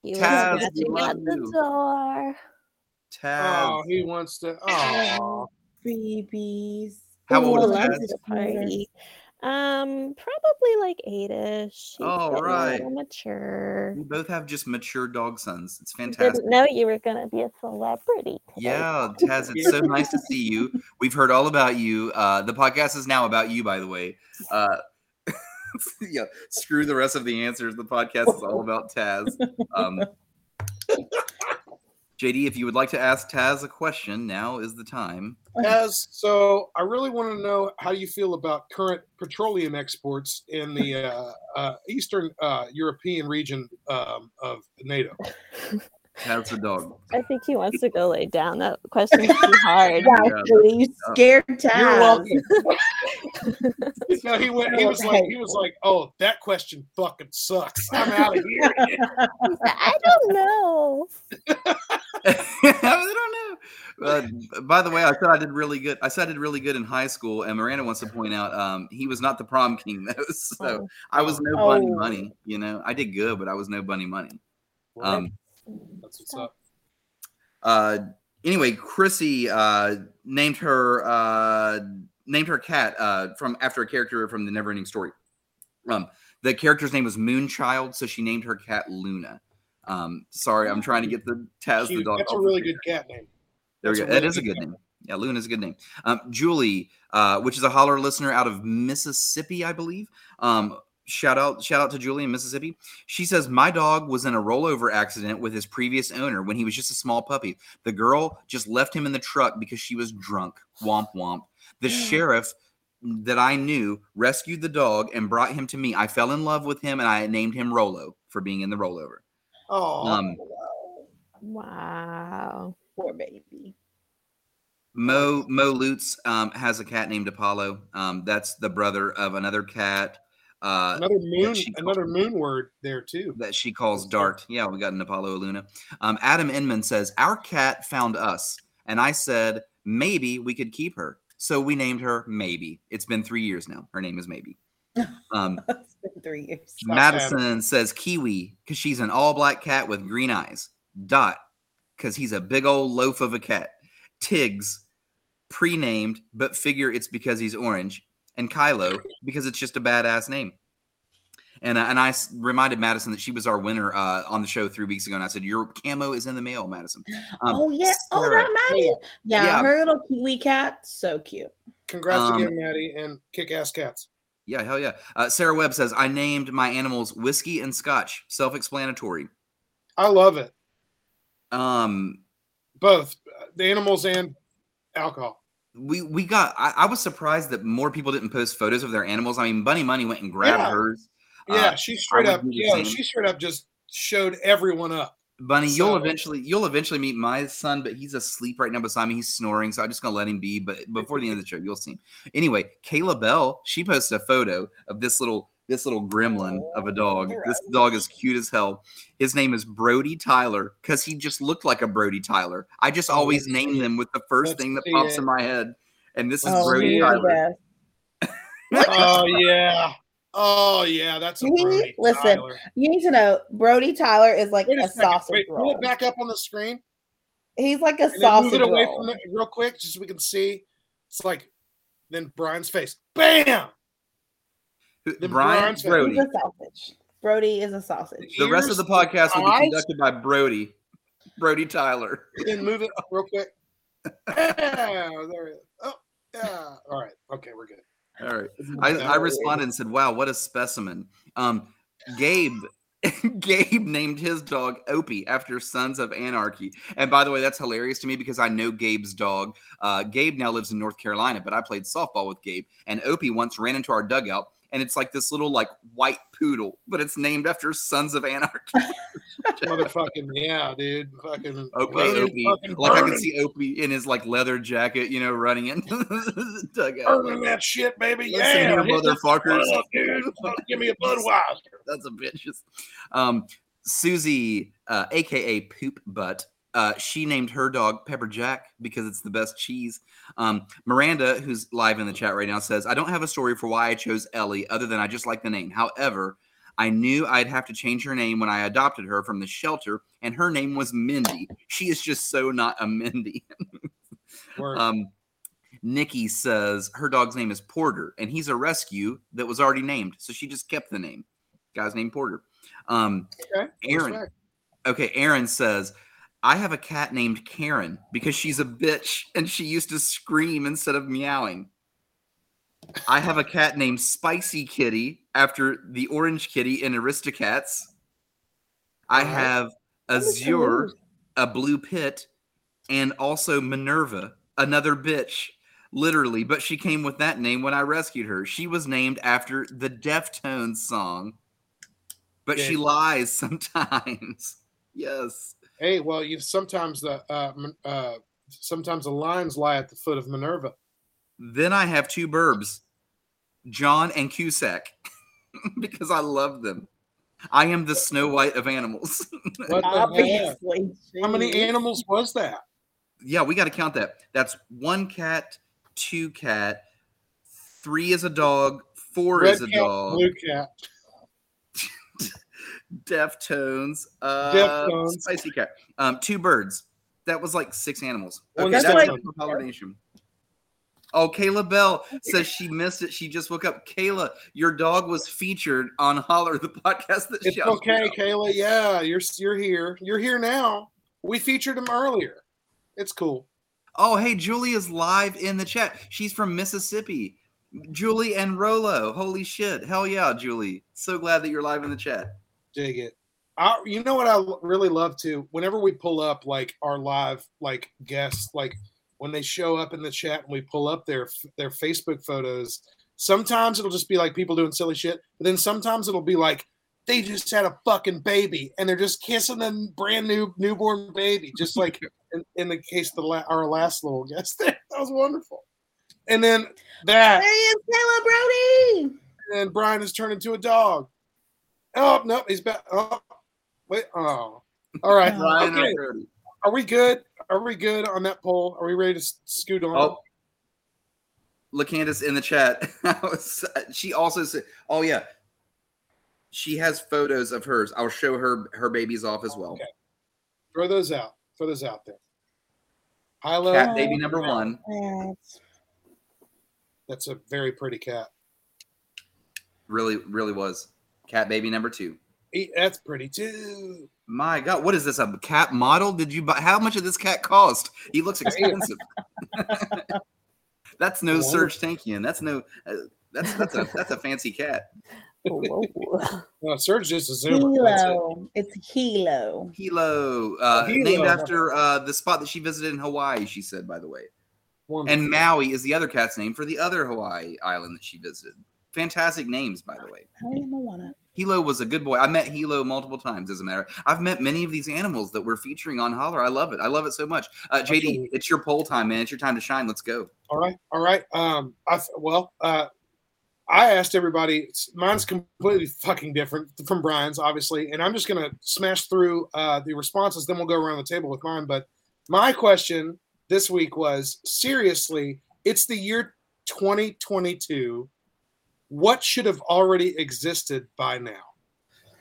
He Taz, was we love you. At the door. Taz. Oh, he wants to. Oh, babies. How Ooh, old is Taz? Um, probably like eight-ish. All right. Mature. We both have just mature dog sons. It's fantastic. Didn't know you were going to be a celebrity today. Yeah, Taz, it's so nice to see you. We've heard all about you. Uh, the podcast is now about you, by the way. Uh, yeah, screw the rest of the answers. The podcast is all about Taz. Um, J D, if you would like to ask Taz a question, now is the time. Taz, so I really want to know how you feel about current petroleum exports in the uh, uh, Eastern uh, European region um, of NATO. That's a dog. I think he wants to go lay down. That question's too hard. Yeah, you scared Taz. You're welcome. No, he went. He was like, he was like, oh, that question fucking sucks. I'm out of here. I don't know. I don't know. Uh, by the way, I said I did really good. I said I did really good in high school, and Miranda wants to point out um, he was not the prom king though. So oh. I was no oh. Bunny Money. You know, I did good, but I was no Bunny Money. Um, That's what's up. Uh, anyway, Chrissy uh, named her uh, named her cat uh, from after a character from The Neverending Story. Um, the character's name was Moonchild, so she named her cat Luna. Um, sorry, I'm trying to get the Taz Dude, the dog. That's a really good cat name. There we go. That is a good name. Yeah, Luna is a good name. Um, Julie, uh, which is a Holler listener out of Mississippi, I believe. Um, Shout out, shout out to Julie in Mississippi. She says, my dog was in a rollover accident with his previous owner when he was just a small puppy. The girl just left him in the truck because she was drunk. Womp womp. The sheriff that I knew rescued the dog and brought him to me. I fell in love with him and I named him Rolo for being in the rollover. Oh, um, wow. Poor baby. Mo, Mo Lutz um, has a cat named Apollo. Um, that's the brother of another cat. Uh, another moon, another moon word there too. That she calls Dart. Yeah, we got an Apollo Luna. Um, Adam Inman says our cat found us, and I said maybe we could keep her, so we named her Maybe. It's been three years now. Her name is Maybe. Um, it's been three years. Madison Adam. says Kiwi because she's an all-black cat with green eyes. Dot because he's a big old loaf of a cat. Tiggs pre-named, but figure it's because he's orange. And Kylo, because it's just a badass name. And uh, and I s- reminded Madison that she was our winner uh, on the show three weeks ago. And I said, your camo is in the mail, Madison. Um, oh, yeah. Sarah. Oh, that Maddie. Yeah, yeah, her little kiwi cat. So cute. Congrats um, again, Maddie, and kick-ass cats. Yeah, hell yeah. Uh, Sarah Webb says, I named my animals Whiskey and Scotch. Self-explanatory. I love it. Um, Both. The animals and alcohol. we we got. I, I was surprised that more people didn't post photos of their animals. I mean, Bunny Money went and grabbed yeah. hers. Yeah, uh, she straight up. Yeah, she straight up just showed everyone up. Bunny, so. you'll eventually you'll eventually meet my son, but he's asleep right now beside me. He's snoring, so I'm just gonna let him be. But before the end of the show, you'll see him. Anyway, Kayla Bell, she posted a photo of this little this little gremlin oh, of a dog. Right. This dog is cute as hell. His name is Brody Tyler because he just looked like a Brody Tyler. I just oh, always name them with the first Let's thing that pops it. in my head, and this is oh, Brody yeah, Tyler. oh yeah. Oh, yeah, that's a Brody Listen, Tyler. You need to know, Brody Tyler is like Wait a, a sausage Wait, roll. Pull it back up on the screen. He's like a and sausage move it away roll. From it real quick, just so we can see. It's like, then Brian's face. Bam! Then Brian's Brody. Face. He's a sausage. Brody is a sausage. The rest Here's of the podcast will be conducted by Brody. Brody Tyler. Then move it up real quick. Yeah, there it is. Oh, yeah. All right. Okay, we're good. All right. I, I responded and said, wow, what a specimen. Um, Gabe Gabe named his dog Opie after Sons of Anarchy. And by the way, that's hilarious to me because I know Gabe's dog. Uh, Gabe now lives in North Carolina, but I played softball with Gabe. And Opie once ran into our dugout, and it's like this little like white poodle, but it's named after Sons of Anarchy. Motherfucking yeah, dude. Fucking Opie. Opie. Fucking like burning. I can see Opie in his like leather jacket, you know, running into the dugout. Burning that shit, baby. Listen yeah, here, motherfuckers. Give me a Budweiser. That's a bitch. Um, Susie, uh, aka Poop Butt. Uh, she named her dog Pepper Jack because it's the best cheese. Um, Miranda, who's live in the chat right now, says, I don't have a story for why I chose Ellie other than I just like the name. However, I knew I'd have to change her name when I adopted her from the shelter, and her name was Mindy. She is just so not a Mindy. um, Nikki says her dog's name is Porter, and he's a rescue that was already named. So she just kept the name. Guy's named Porter. Um, okay. Aaron. Okay, Aaron says, I have a cat named Karen because she's a bitch and she used to scream instead of meowing. I have a cat named Spicy Kitty after the orange kitty in Aristocats. I have Azure, a blue pit, and also Minerva, another bitch, literally. But she came with that name when I rescued her. She was named after the Deftones song, but she lies sometimes. Yes. Hey, well, you sometimes the uh, uh, sometimes the lions lie at the foot of Minerva. Then I have two burbs, John and Cusack, because I love them. I am the Snow White of animals. Obviously. How many animals was that? Yeah, we got to count that. That's one cat, two cat, three is a dog, four Red is a cat, dog, blue cat. Deftones, uh, Deftones, spicy cat, um, two birds. That was like six animals. Okay, that's that's like- oh, Kayla Bell says she missed it. She just woke up. Kayla, your dog was featured on Holler, the podcast. That it's okay, Kayla. Yeah, you're you're here. You're here now. We featured him earlier. It's cool. Oh, hey, Julia's live in the chat. She's from Mississippi. Julie and Rolo. Holy shit! Hell yeah, Julie. So glad that you're live in the chat. Dig it. I, you know what I really love too? Whenever we pull up like our live like guests, like when they show up in the chat and we pull up their their Facebook photos, sometimes it'll just be like people doing silly shit. But then sometimes it'll be like they just had a fucking baby and they're just kissing a brand new newborn baby, just like in, in the case of the la- our last little guest there. That was wonderful. And then that. There he is, Taylor Brody. And Brian has turned into a dog. Oh, no, he's back. Oh, wait. Oh, all right. Brian, okay. Are we good? Are we good on that poll? Are we ready to scoot on? Oh, LaCandace in the chat. She also said, oh, yeah. She has photos of hers. I'll show her her babies off as well. Okay. Throw those out. Throw those out there. Hilo. Cat baby number one. That's a very pretty cat. Really, really was. Cat baby number two. That's pretty too. My God, what is this? A cat model? Did you buy? How much did this cat cost? He looks expensive. That's no Serj Tankian. That's no. Uh, that's that's a that's a fancy cat. Well, Serj just a zoomer. It. It's Hilo. Hilo, uh, Hilo, named after uh, the spot that she visited in Hawaii. She said, by the way. Wonderful. And Maui is the other cat's name for the other Hawaii island that she visited. Fantastic names, by the way. Maui and Moana. Hilo was a good boy. I met Hilo multiple times, as a matter. I've met many of these animals that we're featuring on Holler. I love it. I love it so much. Uh, J D, okay. It's your poll time, man. It's your time to shine. Let's go. All right. All right. Um, I, well, uh, I asked everybody. Mine's completely fucking different from Brian's, obviously. And I'm just going to smash through uh, the responses. Then we'll go around the table with mine. But my question this week was, seriously, it's the year twenty twenty-two. What should have already existed by now?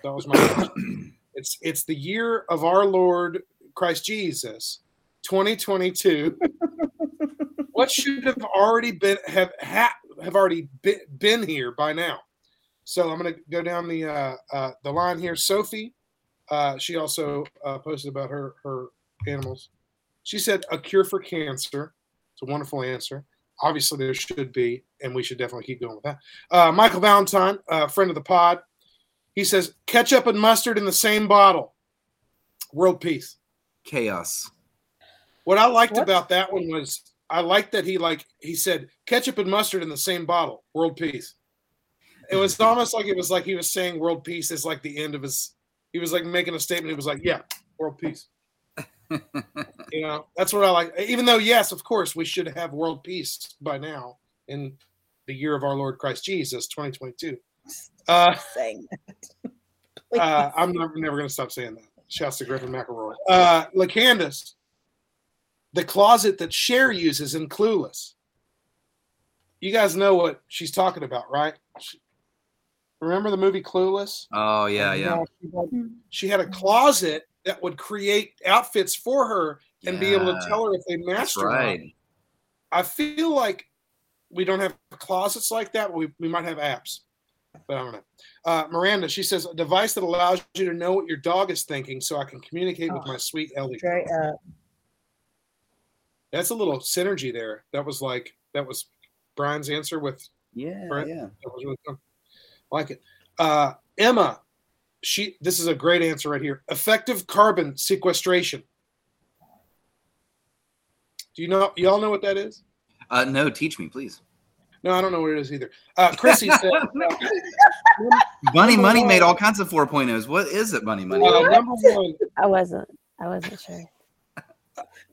That was my question. It's it's the year of our Lord Christ Jesus, twenty twenty-two. What should have already been have ha, have already been, been here by now? So I'm going to go down the uh, uh, the line here. Sophie, uh, she also uh, posted about her her animals. She said a cure for cancer. It's a wonderful answer. Obviously, there should be, and we should definitely keep going with that. Uh, Michael Valentine, uh, friend of the pod, he says, ketchup and mustard in the same bottle. World peace. Chaos. What I liked what? about that one was I liked that he like he said, ketchup and mustard in the same bottle. World peace. It was almost like it was like he was saying world peace is like the end of his – he was like making a statement. He was like, yeah, world peace. You know, that's what I like. Even though, yes, of course, we should have world peace by now in the year of our Lord Christ Jesus, twenty twenty-two. Uh, saying that. uh, I'm never, never going to stop saying that. Shouts to Griffin McElroy. Uh, LaCandace, the closet that Cher uses in Clueless. You guys know what she's talking about, right? She, remember the movie Clueless? Oh, yeah, and, yeah. You know, she, had, she had a closet that would create outfits for her and yeah, be able to tell her if they matched her. Right. I feel like we don't have closets like that. We we might have apps, but I don't know. Uh, Miranda, she says, a device that allows you to know what your dog is thinking so I can communicate oh, with my sweet Ellie. Straight up. That's a little synergy there. That was like, that was Brian's answer with yeah, Brent. Yeah. That was really fun. I like it. Uh, Emma. She. This is a great answer right here. Effective carbon sequestration. Do you know? Y'all know what that is? Uh, no, teach me, please. No, I don't know what it is either. Uh, Chrissy said. Uh, Bunny Money one. Made all kinds of four point ohs. What is it, Bunny Money? Uh, number one. I wasn't. I wasn't sure.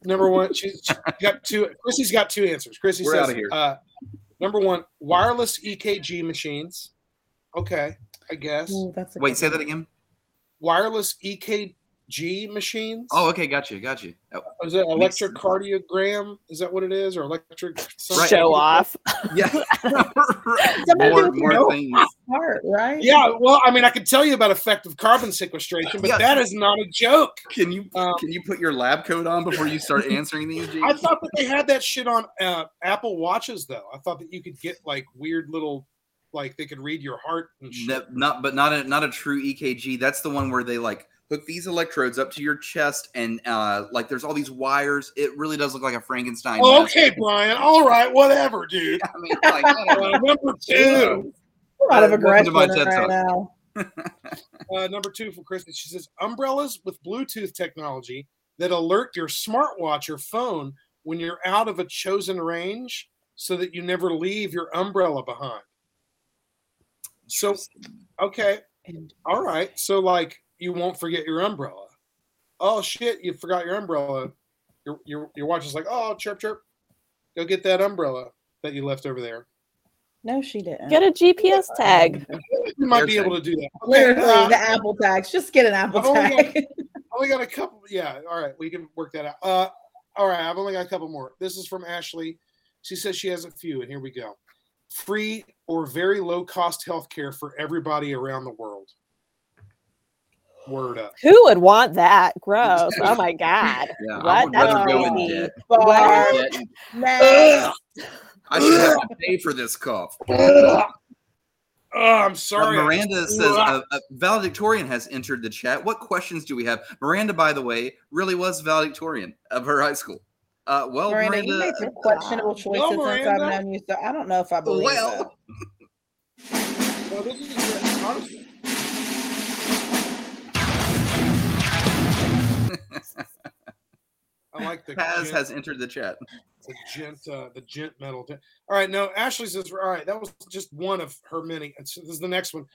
Number one. She's she got two. Chrissy's got two answers. Chrissy We're says. Out of here. Uh, number one, wireless E K G machines. Okay. I guess. Ooh, that's Wait, say one. that again. Wireless E K G machines. Oh, okay, got you, got you. Oh. Is it electrocardiogram? Is that what it is, or electric? Something? Show off. Yeah. more more things. Part, right? Yeah. Well, I mean, I could tell you about effective carbon sequestration, but yeah. that is not a joke. Can you um, can you put your lab coat on before you start answering these? James? I thought that they had that shit on uh, Apple Watches, though. I thought that you could get like weird little. Like they could read your heart and shit. That, not, but not a not a true E K G. That's the one where they like hook these electrodes up to your chest and uh, like there's all these wires. It really does look like a Frankenstein. Oh, okay, Brian. All right, whatever, dude. I mean, like uh, number two. We're out of aggression right now. uh, number two for Kristen. She says umbrellas with Bluetooth technology that alert your smartwatch or phone when you're out of a chosen range, so that you never leave your umbrella behind. So, okay. All right. So, like, you won't forget your umbrella. Oh, shit. You forgot your umbrella. Your your, your watch is like, oh, chirp, chirp. Go get that umbrella that you left over there. No, she didn't. Get a G P S tag. You might be able to do that. Literally, uh, the Apple tags. Just get an Apple I've tag. Only got, only got a couple. Yeah. All right. We can work that out. Uh, all right. I've only got a couple more. This is from Ashley. She says she has a few, and here we go. Free or very low cost healthcare for everybody around the world. Word up. Who would want that? Gross. Oh my God. Yeah, what? I would rather go in debt. What? What? I should have to pay for this cough. Oh, I'm sorry. Well, Miranda says uh, a valedictorian has entered the chat. What questions do we have? Miranda, by the way, really was valedictorian of her high school. Uh, well, Miranda, Miranda, you made some questionable choices well, since I've known you, so I don't know if I believe well. That. Well, this is honestly. I like the Taz has entered the chat. The gent, uh, the gent metal. All right, no. Ashley says, all right, that was just one of her many. This is the next one.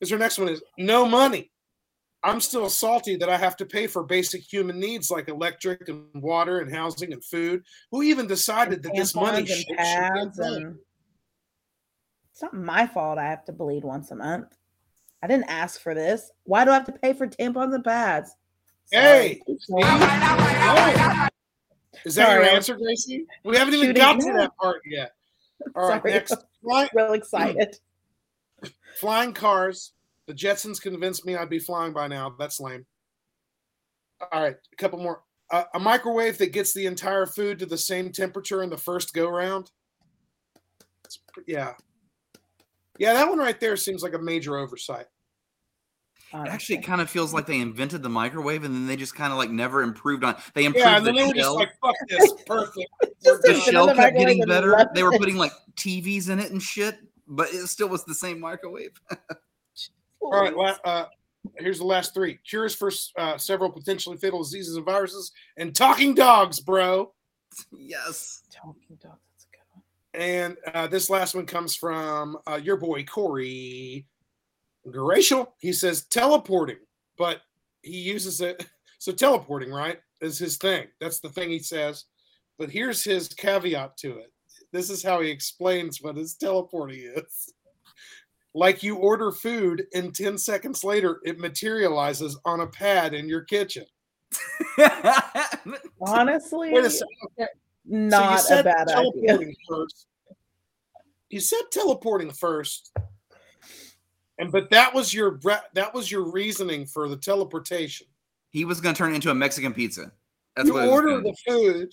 Is her next one is no money. I'm still salty that I have to pay for basic human needs like electric and water and housing and food. Who even decided that this money should get done? It's not my fault I have to bleed once a month. I didn't ask for this. Why do I have to pay for tampons and pads? Sorry. Hey! Oh. Is that Sorry. your answer, Gracie? We haven't even Shooting got to that part yet. All right, Sorry. next. I'm real excited. Flying cars. The Jetsons convinced me I'd be flying by now. That's lame. All right, a couple more. Uh, a microwave that gets the entire food to the same temperature in the first go-round. Yeah. Yeah, that one right there seems like a major oversight. Honestly. Actually, it kind of feels like they invented the microwave and then they just kind of like never improved on. They improved yeah, and then the they were just like, "Fuck this, perfect." The shell kept getting better. They were putting like T Vs in it and shit, but it still was the same microwave. All right, well, uh, here's the last three: cures for uh, several potentially fatal diseases and viruses, and talking dogs, bro. Yes, talking dogs. That's a good one. And uh, this last one comes from uh, your boy Corey. Geracial, he says teleporting, but he uses it. So teleporting, right, is his thing. That's the thing he says. But here's his caveat to it. This is how he explains what his teleporting is. Like you order food, and ten seconds later, it materializes on a pad in your kitchen. Honestly, Wait a second. Okay. not so you said a bad teleporting idea. First. You said teleporting first. And but that was your that was your reasoning for the teleportation. He was going to turn it into a Mexican pizza. That's you what you order the food.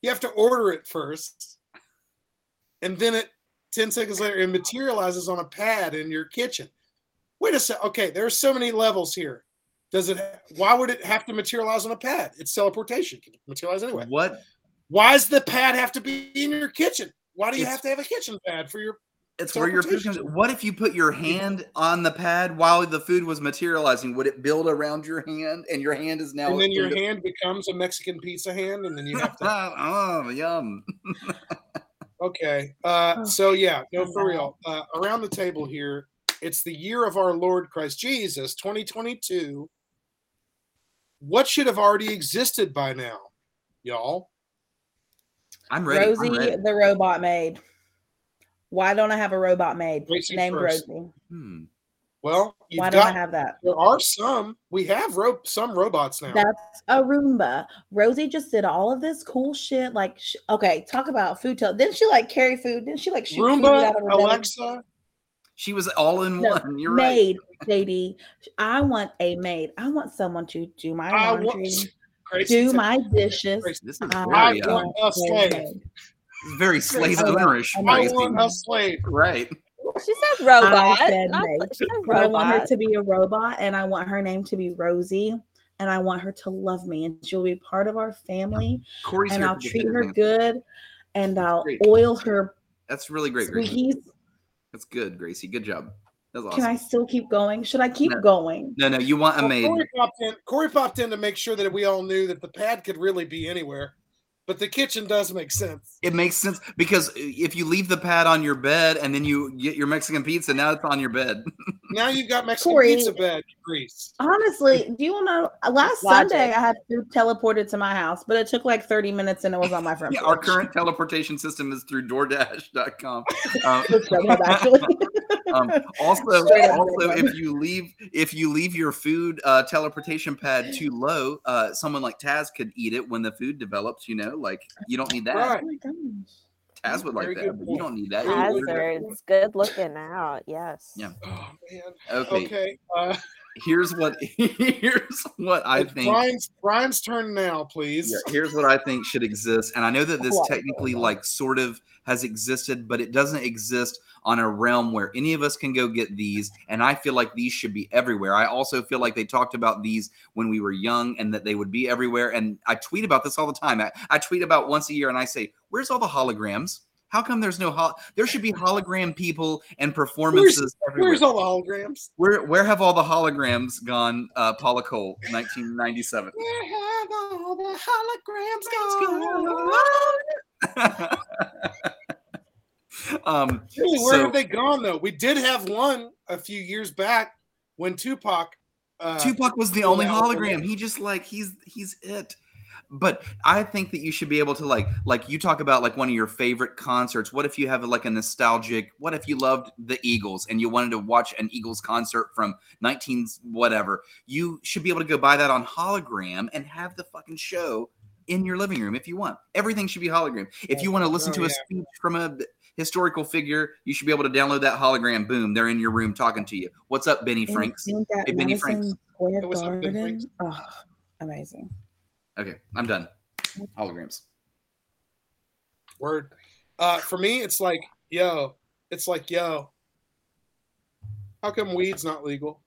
You have to order it first, and then it ten seconds later it materializes on a pad in your kitchen. Wait a sec. Okay, there are so many levels here. Does it? Why would it have to materialize on a pad? It's teleportation. It can materialize anyway. What? Why does the pad have to be in your kitchen? Why do you it's, have to have a kitchen pad for your? It's where your food comes. What if you put your hand on the pad while the food was materializing? Would it build around your hand, and your hand is now? And then your food. hand becomes a Mexican pizza hand, and then you have to. Oh, yum! Okay, uh, so yeah, no, for real. Uh, around the table here, it's the year of our Lord Christ Jesus, twenty twenty-two. What should have already existed by now, y'all? I'm ready. Rosie, I'm ready. The robot maid. Why don't I have a robot maid named first. Rosie? Hmm. Well, you've why got, don't I have that? There are some. We have ro- some robots now. That's a Roomba. Rosie just did all of this cool shit. Like, sh- okay, talk about food. T- didn't she like carry food? Didn't she like shoot Roomba, food out of her Alexa? Belly? She was all in no, one. You're maid, right. Maid, J D. I want a maid. I want someone to do my laundry, want, do my dishes. This is I want a slave. Very slave ownerish. I want a slave, right? She said robot. I, said I, said robot. I want her to be a robot, and I want her name to be Rosie, and I want her to love me, and she'll be part of our family. Corey's and I'll treat her family. good, and I'll great. oil her. That's really great, Gracie. That's good, Gracie. Good job. That's awesome. Can I still keep going? Should I keep no. going? No, no. You want a maid. Well, Corey popped in. Corey popped in to make sure that we all knew that the pad could really be anywhere. But the kitchen does make sense. It makes sense because if you leave the pad on your bed and then you get your Mexican pizza, now it's on your bed. Now you've got Mexican Corey, pizza bed, Greece. Honestly, do you want to know? Last Logic. Sunday, I had food teleported to my house, but it took like thirty minutes and it was on my front yeah, porch. Our current teleportation system is through door dash dot com. Um, um, also, also if you leave if you leave your food uh, teleportation pad too low, uh, someone like Taz could eat it when the food develops, you know? Like you don't need that. Right. Oh my gosh. Taz would like that, but you don't need that. Hazard's good looking out. Yes. Yeah. Oh, man. Okay. okay. Uh, here's what. Here's what I think. Brian's, Brian's turn now, please. Yeah, here's what I think should exist, and I know that this technically, like, sort of has existed, but it doesn't exist on a realm where any of us can go get these. And I feel like these should be everywhere. I also feel like they talked about these when we were young and that they would be everywhere. And I tweet about this all the time. I, I tweet about once a year and I say, where's all the holograms? How come there's no hol- there should be hologram people and performances where's, everywhere. Where's all the holograms? Where where have all the holograms gone, uh, Paula Cole, nineteen ninety-seven? Where have all the holograms gone? um, really, where so, have they gone though? We did have one a few years back when Tupac. Uh, Tupac was the only hologram. He just like he's he's it. But I think that you should be able to like like you talk about like one of your favorite concerts. What if you have like a nostalgic? What if you loved the Eagles and you wanted to watch an Eagles concert from nineteen whatever? You should be able to go buy that on hologram and have the fucking show in your living room if you want. Everything should be hologram. If you want to listen oh, to a yeah. speech from a historical figure, you should be able to download that hologram. Boom, they're in your room talking to you. What's up, Benny Franks? Hey, Benny Franks. What's up, Benny Franks? Oh, amazing. Okay, I'm done. Holograms. Word. Uh, for me, it's like, yo, it's like, yo, how come weed's not legal?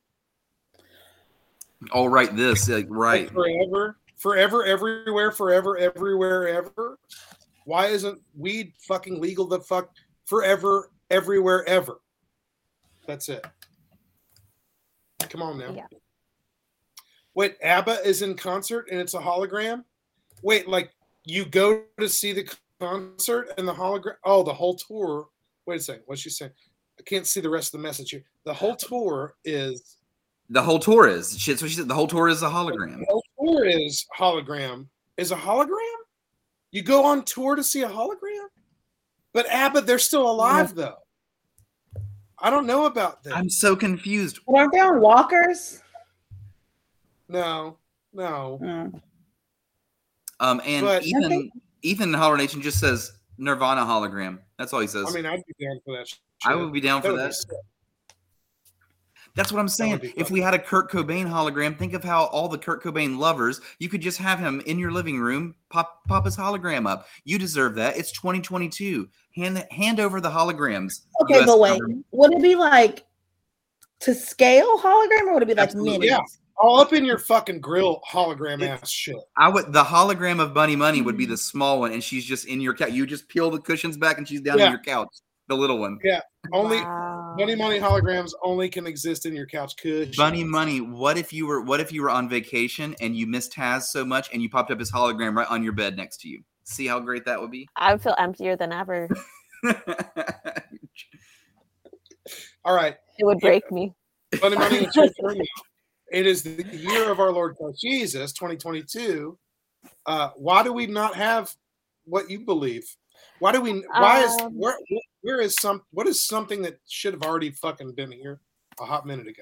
All right, this, like, right. Like forever, forever, everywhere, forever, everywhere, ever. Why isn't weed fucking legal the fuck forever, everywhere, ever? That's it. Come on now. Yeah. Wait, ABBA is in concert and it's a hologram? Wait, like you go to see the concert and the hologram? Oh, the whole tour. Wait a second. What's she saying? I can't see the rest of the message here. The whole tour is. The whole tour is. Shit, so she said the whole tour is a hologram. The whole tour is hologram. Is a hologram? You go on tour to see a hologram? But ABBA, they're still alive yeah. though. I don't know about this. I'm so confused. Weren't they on walkers? No, no. Mm. Um, and but, Ethan, think, Ethan in Holler Nation just says Nirvana hologram. That's all he says. I mean, I'd be down for that. Shit. I would be down that for that. That's what I'm saying. If we had a Kurt Cobain hologram, think of how all the Kurt Cobain lovers, you could just have him in your living room, pop pop his hologram up. You deserve that. It's twenty twenty-two. Hand hand over the holograms. Okay, U S but wait. Hologram. Would it be like to scale hologram, or would it be like Absolutely. Minutes? Yeah. All up in your fucking grill hologram ass shit. I would the hologram of Bunny Money would be the small one, and she's just in your couch. You just peel the cushions back, and she's down yeah. in your couch. The little one. Yeah. Only wow. Bunny Money holograms only can exist in your couch cushion. Bunny Money. What if you were what if you were on vacation and you missed Taz so much and you popped up his hologram right on your bed next to you? See how great that would be? I would feel emptier than ever. All right. It would break yeah. me. Bunny Money. It is the year of our Lord Christ Jesus, twenty twenty-two. Uh, why do we not have what you believe? Why do we? Why um, is where? Where is some? What is something that should have already fucking been here a hot minute ago?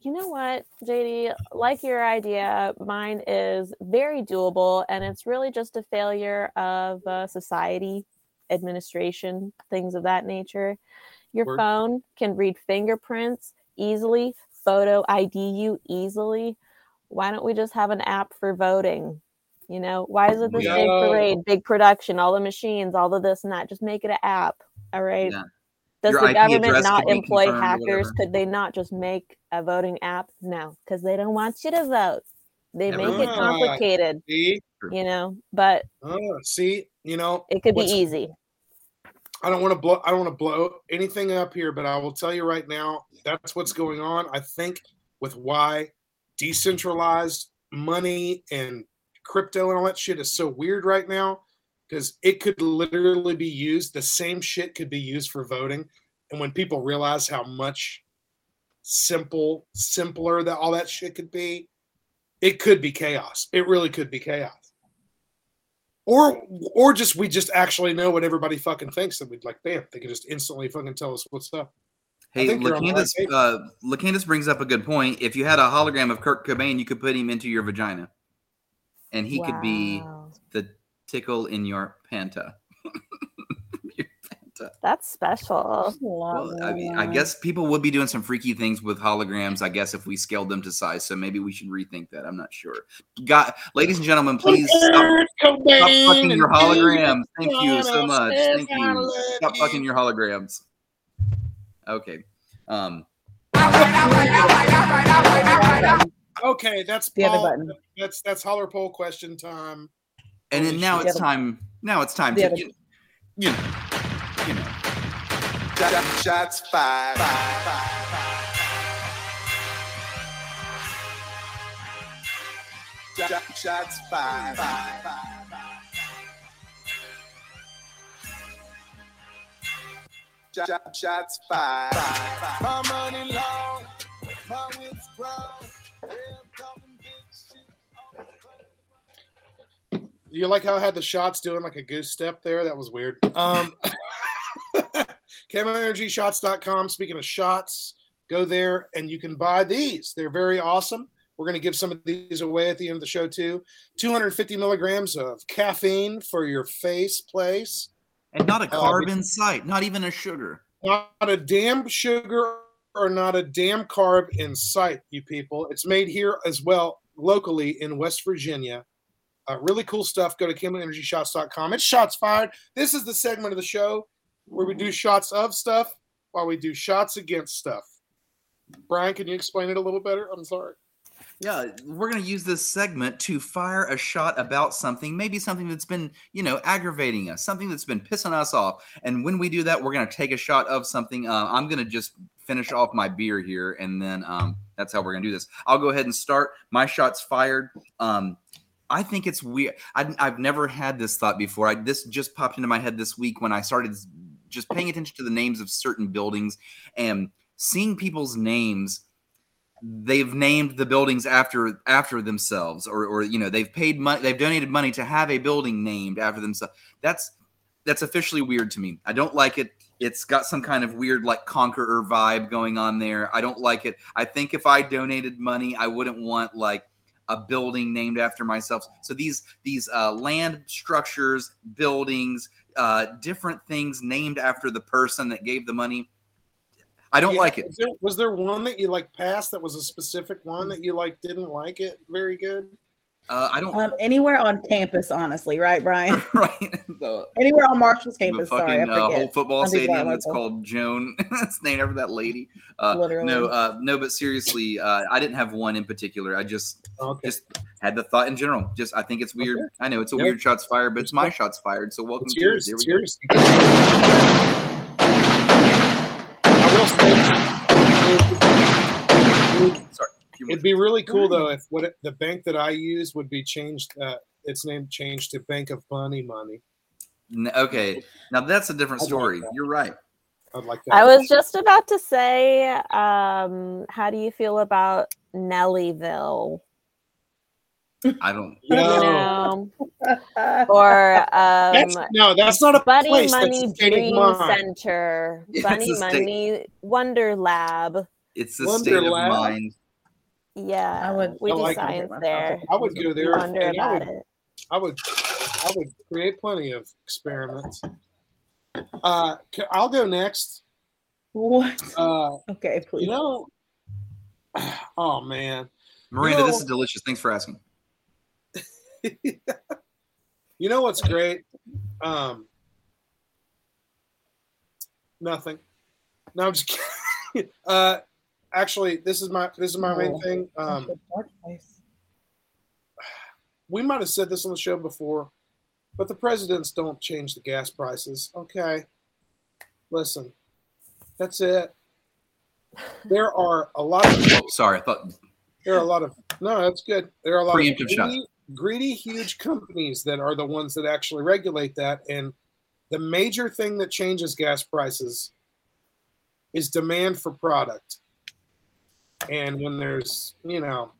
You know what, J D? Like your idea, mine is very doable, and it's really just a failure of uh, society, administration, things of that nature. Your Word. Phone can read fingerprints easily. Photo I D you easily. Why don't we just have an app for voting? You know, why is it this Yo. Big parade, big production, all the machines, all of this and that? Just make it an app. All right. Yeah. Does Your the I P government not employ hackers? Could they not just make a voting app? No, because they don't want you to vote. They yeah, make uh, it complicated. See? You know, but uh, see, you know, it could be easy. I don't want to blow. I don't want to blow anything up here, but I will tell you right now, that's what's going on. I think with why decentralized money and crypto and all that shit is so weird right now, because it could literally be used. The same shit could be used for voting, and when people realize how much simple, simpler that all that shit could be, it could be chaos. It really could be chaos. Or or just we just actually know what everybody fucking thinks, and we'd like, bam, they can just instantly fucking tell us what's up. Hey, LaCandace, uh, LaCandace brings up a good point. If you had a hologram of Kurt Cobain, you could put him into your vagina. And he wow. could be the tickle in your panta. your panta. That's special. Well, I mean, I guess people would be doing some freaky things with holograms, I guess, if we scaled them to size. So maybe we should rethink that. I'm not sure. God, ladies and gentlemen, please stop, stop fucking your holograms. Thank you so much. Thank you. Stop fucking your holograms. Okay. Um. Okay, that's the Paul, other button. That's that's holler poll question time. And then now the it's other, time. Now it's time to other, you, you know, you know. Shots, shots five, five, five, five. Shots, shots five, five, five, five. shot, shots fired. My money long, my wits brown. You like how I had the shots doing like a goose step there? That was weird. Um, Camo Energy Shots dot com. Speaking of shots, go there and you can buy these. They're very awesome. We're going to give some of these away at the end of the show, too. two hundred fifty milligrams of caffeine for your face place. And not a carbon uh, sight, not even a sugar. Not a damn sugar or not a damn carb in sight, you people. It's made here as well, locally in West Virginia. Uh, really cool stuff. Go to Chemical Energy Shots dot com. It's Shots Fired. This is the segment of the show where we do shots of stuff while we do shots against stuff. Brian, can you explain it a little better? I'm sorry. Yeah, we're going to use this segment to fire a shot about something, maybe something that's been, you know, aggravating us, something that's been pissing us off. And when we do that, we're going to take a shot of something. Uh, I'm going to just finish off my beer here, and then um, that's how we're going to do this. I'll go ahead and start. My shot's fired. Um, I think it's weird. I, I've never had this thought before. I, this just popped into my head this week when I started just paying attention to the names of certain buildings and seeing people's names. They've named the buildings after after themselves, or or you know they've paid money, they've donated money to have a building named after themselves. That's that's officially weird to me. I don't like it. It's got some kind of weird like conqueror vibe going on there. I don't like it. I think if I donated money, I wouldn't want like a building named after myself. So these these uh, land structures, buildings, uh, different things named after the person that gave the money. I don't yeah. like it. Was there, was there one that you like passed that was a specific one that you like didn't like it very good? Uh, I don't um, anywhere on campus, honestly, right, Brian? Right. The, anywhere on Marshall's campus. The fucking, sorry, I uh, whole football stadium that's called Joan. It's named after that lady. Uh, Literally. No, uh, no, but seriously, uh, I didn't have one in particular. I just okay. just had the thought in general. Just I think it's weird. Okay. I know it's a yeah. weird shots fired, but it's my shots fired. So welcome it's to yours. It. There it's we yours. Go. Sorry. It'd be really cool though if what it, the bank that I use would be changed, uh, its name changed to Bank of Bunny Money. Okay, now that's a different story. Like You're right. I'd like that. I was just about to say, um, how do you feel about Nellyville? I don't know. No. Or um, that's, no, that's not a Bunny place. Money that's Dream mind. Center, yeah, Bunny Money Wonder Lab. It's the Wonder state of Lab. Mind. Yeah, I would, we I do like science it. There. I would go there. Wonder and about I would, it. I would, I would create plenty of experiments. Uh, I'll go next. What? Uh, okay, please. You know, oh man, Miranda, you know, this is delicious. Thanks for asking. You know what's great? Um, nothing. No, I'm just kidding. Uh, actually, this is my this is my main thing. Um, we might have said this on the show before, but the presidents don't change the gas prices. Okay, listen, that's it. There are a lot of. Oh, sorry, I thought there are a lot of. No, that's good. There are a lot preemptive of. Shots. Greedy, huge companies that are the ones that actually regulate that. And the major thing that changes gas prices is demand for product. And when there's, you know,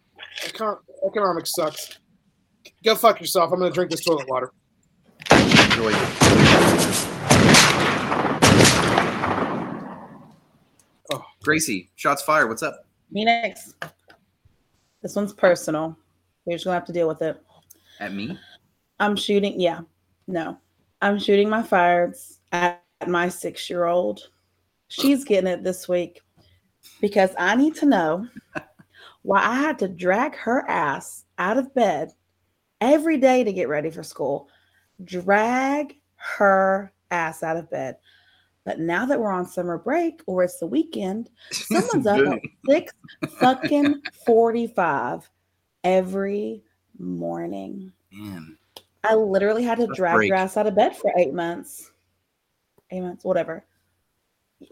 econ- economics sucks. Go fuck yourself. I'm going to drink this toilet water. Enjoy it. Oh, Gracie, shots fired. What's up? Me next. This one's personal. You're just gonna have to deal with it. At me? I'm shooting, yeah. No. I'm shooting my fires at my six-year-old. She's getting it this week because I need to know why I had to drag her ass out of bed every day to get ready for school. Drag her ass out of bed. But now that we're on summer break or it's the weekend, someone's up at six fucking forty-five. Every morning. Man. I literally had to drag her ass out of bed for eight months. Eight months, whatever.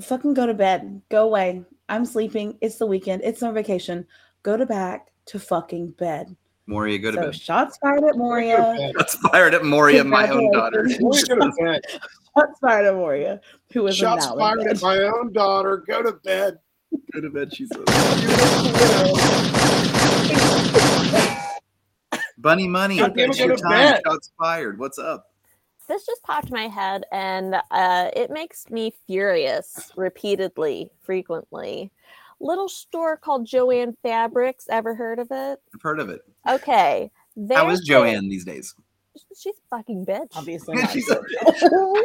Fucking go to bed. Go away. I'm sleeping. It's the weekend. It's summer vacation. Go to back to fucking bed. Moria, go to so bed. Shots fired at Moria. Shots fired at Moria, my own daughter. Shots fired at Moria, who was shots fired at my own daughter. Go to bed. Go to bed, she says. Bunny money. It's your time. Shots fired. What's up? This just popped my head, and uh, it makes me furious repeatedly, frequently. Little store called Joann Fabrics. Ever heard of it? I've heard of it. Okay. How is Joann these days? She's a fucking bitch. Obviously not. She's a bitch.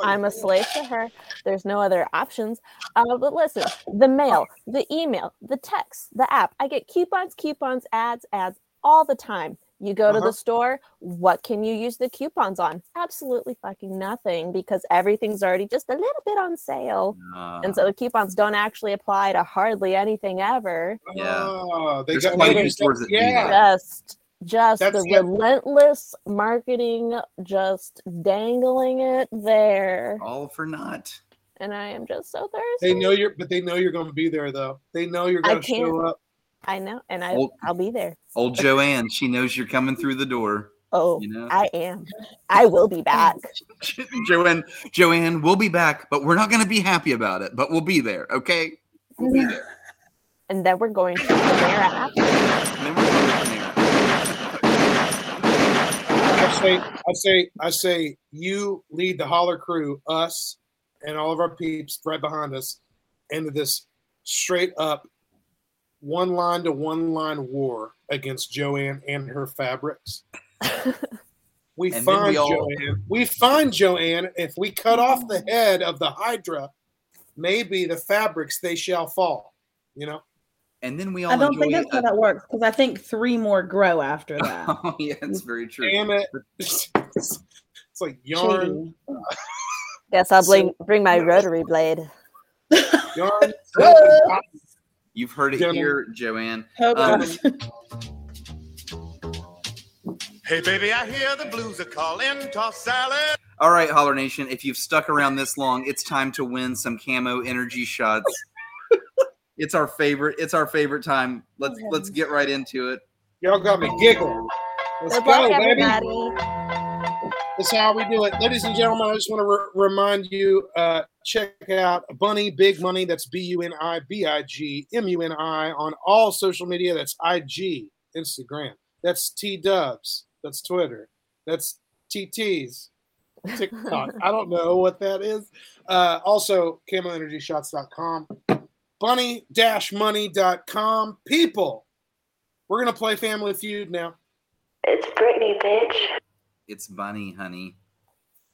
I'm a slave to her. There's no other options. Uh, but listen, the mail, the email, the text, the app. I get coupons, coupons, ads, ads all the time. You go to uh-huh. the store, what can you use the coupons on? Absolutely fucking nothing, because everything's already just a little bit on sale. Uh, and so the coupons don't actually apply to hardly anything ever. Yeah. Uh, they There's got quite a few stores that yeah. Just, just That's the it. relentless marketing, just dangling it there. All for naught. And I am just so thirsty. They know you're, but they know you're going to be there, though. They know you're going to show up. I know, and I, old, I'll be there. Old Joann, she knows you're coming through the door. Oh, you know? I am. I will be back. Joann, Joann, we'll be back, but we're not going to be happy about it, but we'll be there, okay? We'll be there. And then we're going to Panera I say, I say, I say, you lead the holler crew, us, and all of our peeps right behind us, into this straight up one line to one line war against Joann and her fabrics. We and find we all... Joann. We find Joann. If we cut off the head of the Hydra, maybe the fabrics they shall fall. You know. And then we all. I don't think that's a... how that works, because I think three more grow after that. Oh yeah, that's very true. Damn it! It's like yarn. Yes, I'll bring bring my rotary blade. Yarn. You've heard it Joann. here, Joann. Um, hey, baby, I hear the blues are calling. Toss salad. All right, Holler Nation, if you've stuck around this long, it's time to win some Camo Energy Shots. It's our favorite. It's our favorite time. Let's okay. let's get right into it. Y'all got me giggling. Let's Good go, luck, baby. That's how we do it. Ladies and gentlemen, I just want to re- remind you, uh, check out Bunny Big Money. That's B U N I B I G M U N I on all social media. That's I G, Instagram. That's T-dubs. That's Twitter. That's T Ts, TikTok. I don't know what that is. Uh, also, Camo Energy Shots dot com. Bunny dash money dot com. People, we're going to play Family Feud now. It's Brittany, bitch. It's Bunny, honey.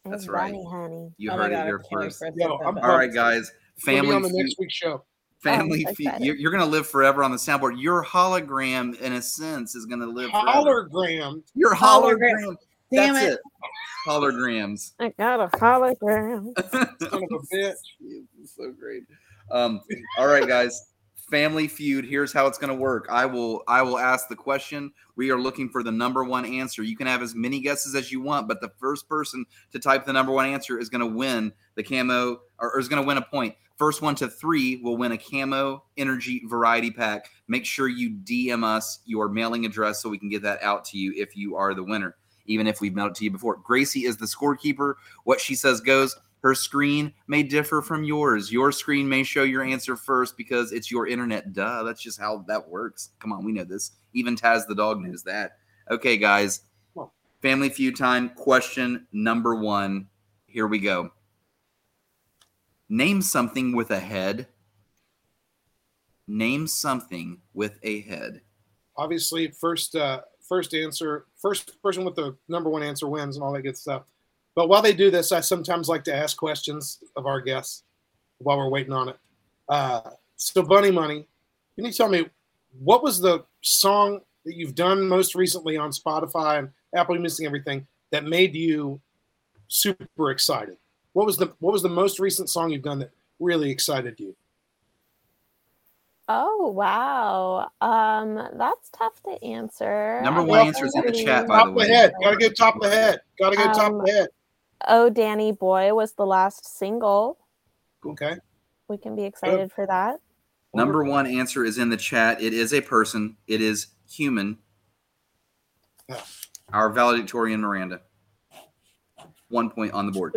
That's it's right. Bunny, honey. You oh heard God, it here first. Yo, all right, guys. Family we'll be on the next week's show. Family oh, feud. You're, you're going to live forever on the soundboard. Your hologram, in a sense, is going to live forever. Hologram. Your hologram. hologram. Damn That's it. it. Holograms. I got a hologram. Son of a bitch. It's so great. Um, all right, guys. Family Feud. Here's how it's going to work. I will I will ask the question. We are looking for the number one answer. You can have as many guesses as you want, but the first person to type the number one answer is going to win the camo, or, or is going to win a point. First one to three will win a Camo Energy Variety Pack. Make sure you D M us your mailing address so we can get that out to you if you are the winner, even if we've mailed it to you before. Gracie is the scorekeeper. What she says goes. Her screen may differ from yours. Your screen may show your answer first because it's your internet. Duh, that's just how that works. Come on, we know this. Even Taz the dog knows that. Okay, guys. Family Feud time. Question number one. Here we go. Name something with a head. Name something with a head. Obviously, first uh, first answer, first person with the number one answer wins and all that good stuff. But while they do this, I sometimes like to ask questions of our guests while we're waiting on it. Uh, so, Bunny Money, can you tell me, what was the song that you've done most recently on Spotify and Apple Music and everything that made you super excited? What was the What was the most recent song you've done that really excited you? Oh, wow. Um, that's tough to answer. Number one answer is in the chat, by the way. Top of the head. Gotta go top of the head. Gotta go um, top of the head. Oh, Danny Boy was the last single. Okay. We can be excited Good. for that. Number one answer is in the chat. It is a person. It is human, our valedictorian Miranda. One point on the board.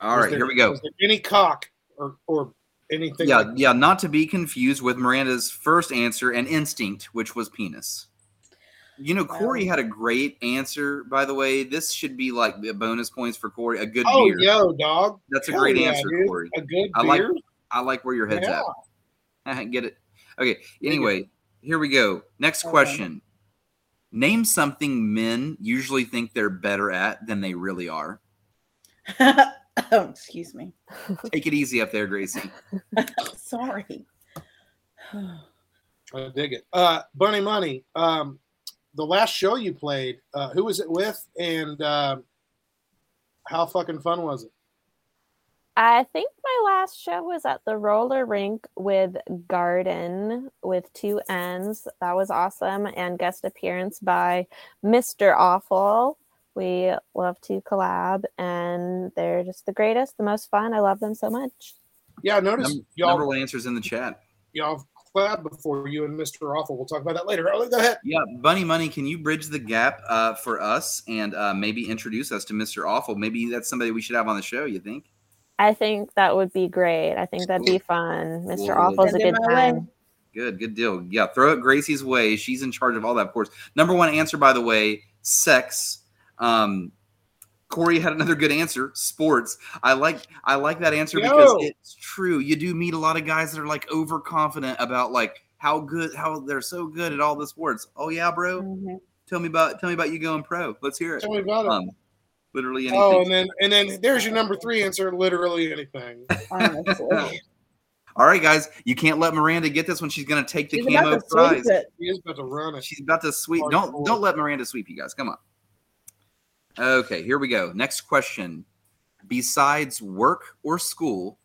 All was right, there, here we go. Was there any cock or, or anything? Yeah, like yeah, not to be confused with Miranda's first answer and instinct, which was penis. You know, Corey had a great answer, by the way. This should be like bonus points for Corey. A good oh, beer. Oh, yo, dog. That's a Hell great yeah, answer, dude. Corey. A good I beer? Like, I like where your head's yeah. at. Get it. Okay, anyway, here we go. Next question. Right. Name something men usually think they're better at than they really are. oh, excuse me. Take it easy up there, Gracie. Sorry. I dig it. Uh, Bunny Money. Um, The last show you played, uh, who was it with, and uh, how fucking fun was it? I think my last show was at the roller rink with Garden with two N's. That was awesome. And guest appearance by Mister Awful. We love to collab, and they're just the greatest, the most fun. I love them so much. Yeah, notice Num- y'all. Number one answers in the chat. Y'all. Collab before you and Mister Awful. We'll talk about that later. Oh, go ahead. Yeah, Bunny Money, can you bridge the gap uh, for us and uh, maybe introduce us to Mister Awful? Maybe that's somebody we should have on the show, you think? I think that would be great. I think that'd be fun. Mister Cool. Awful's a good time. Good, good deal. Yeah, throw it Gracie's way. She's in charge of all that, of course. Number one answer, by the way, sex. Um, Corey had another good answer, sports. I like I like that answer Yo. because it's true. You do meet a lot of guys that are like overconfident about like how good how they're so good at all the sports. Oh yeah, bro. Mm-hmm. Tell me about tell me about you going pro. Let's hear it. Tell me about it. Um, literally anything. Oh, and then and then there's your number three answer, literally anything. All right, guys, you can't let Miranda get this when she's going to take the she's Camo prize. She is about to run it. She's about to sweep. Oh, don't boy. don't let Miranda sweep you guys. Come on. Okay, here we go. Next question. Besides work or school,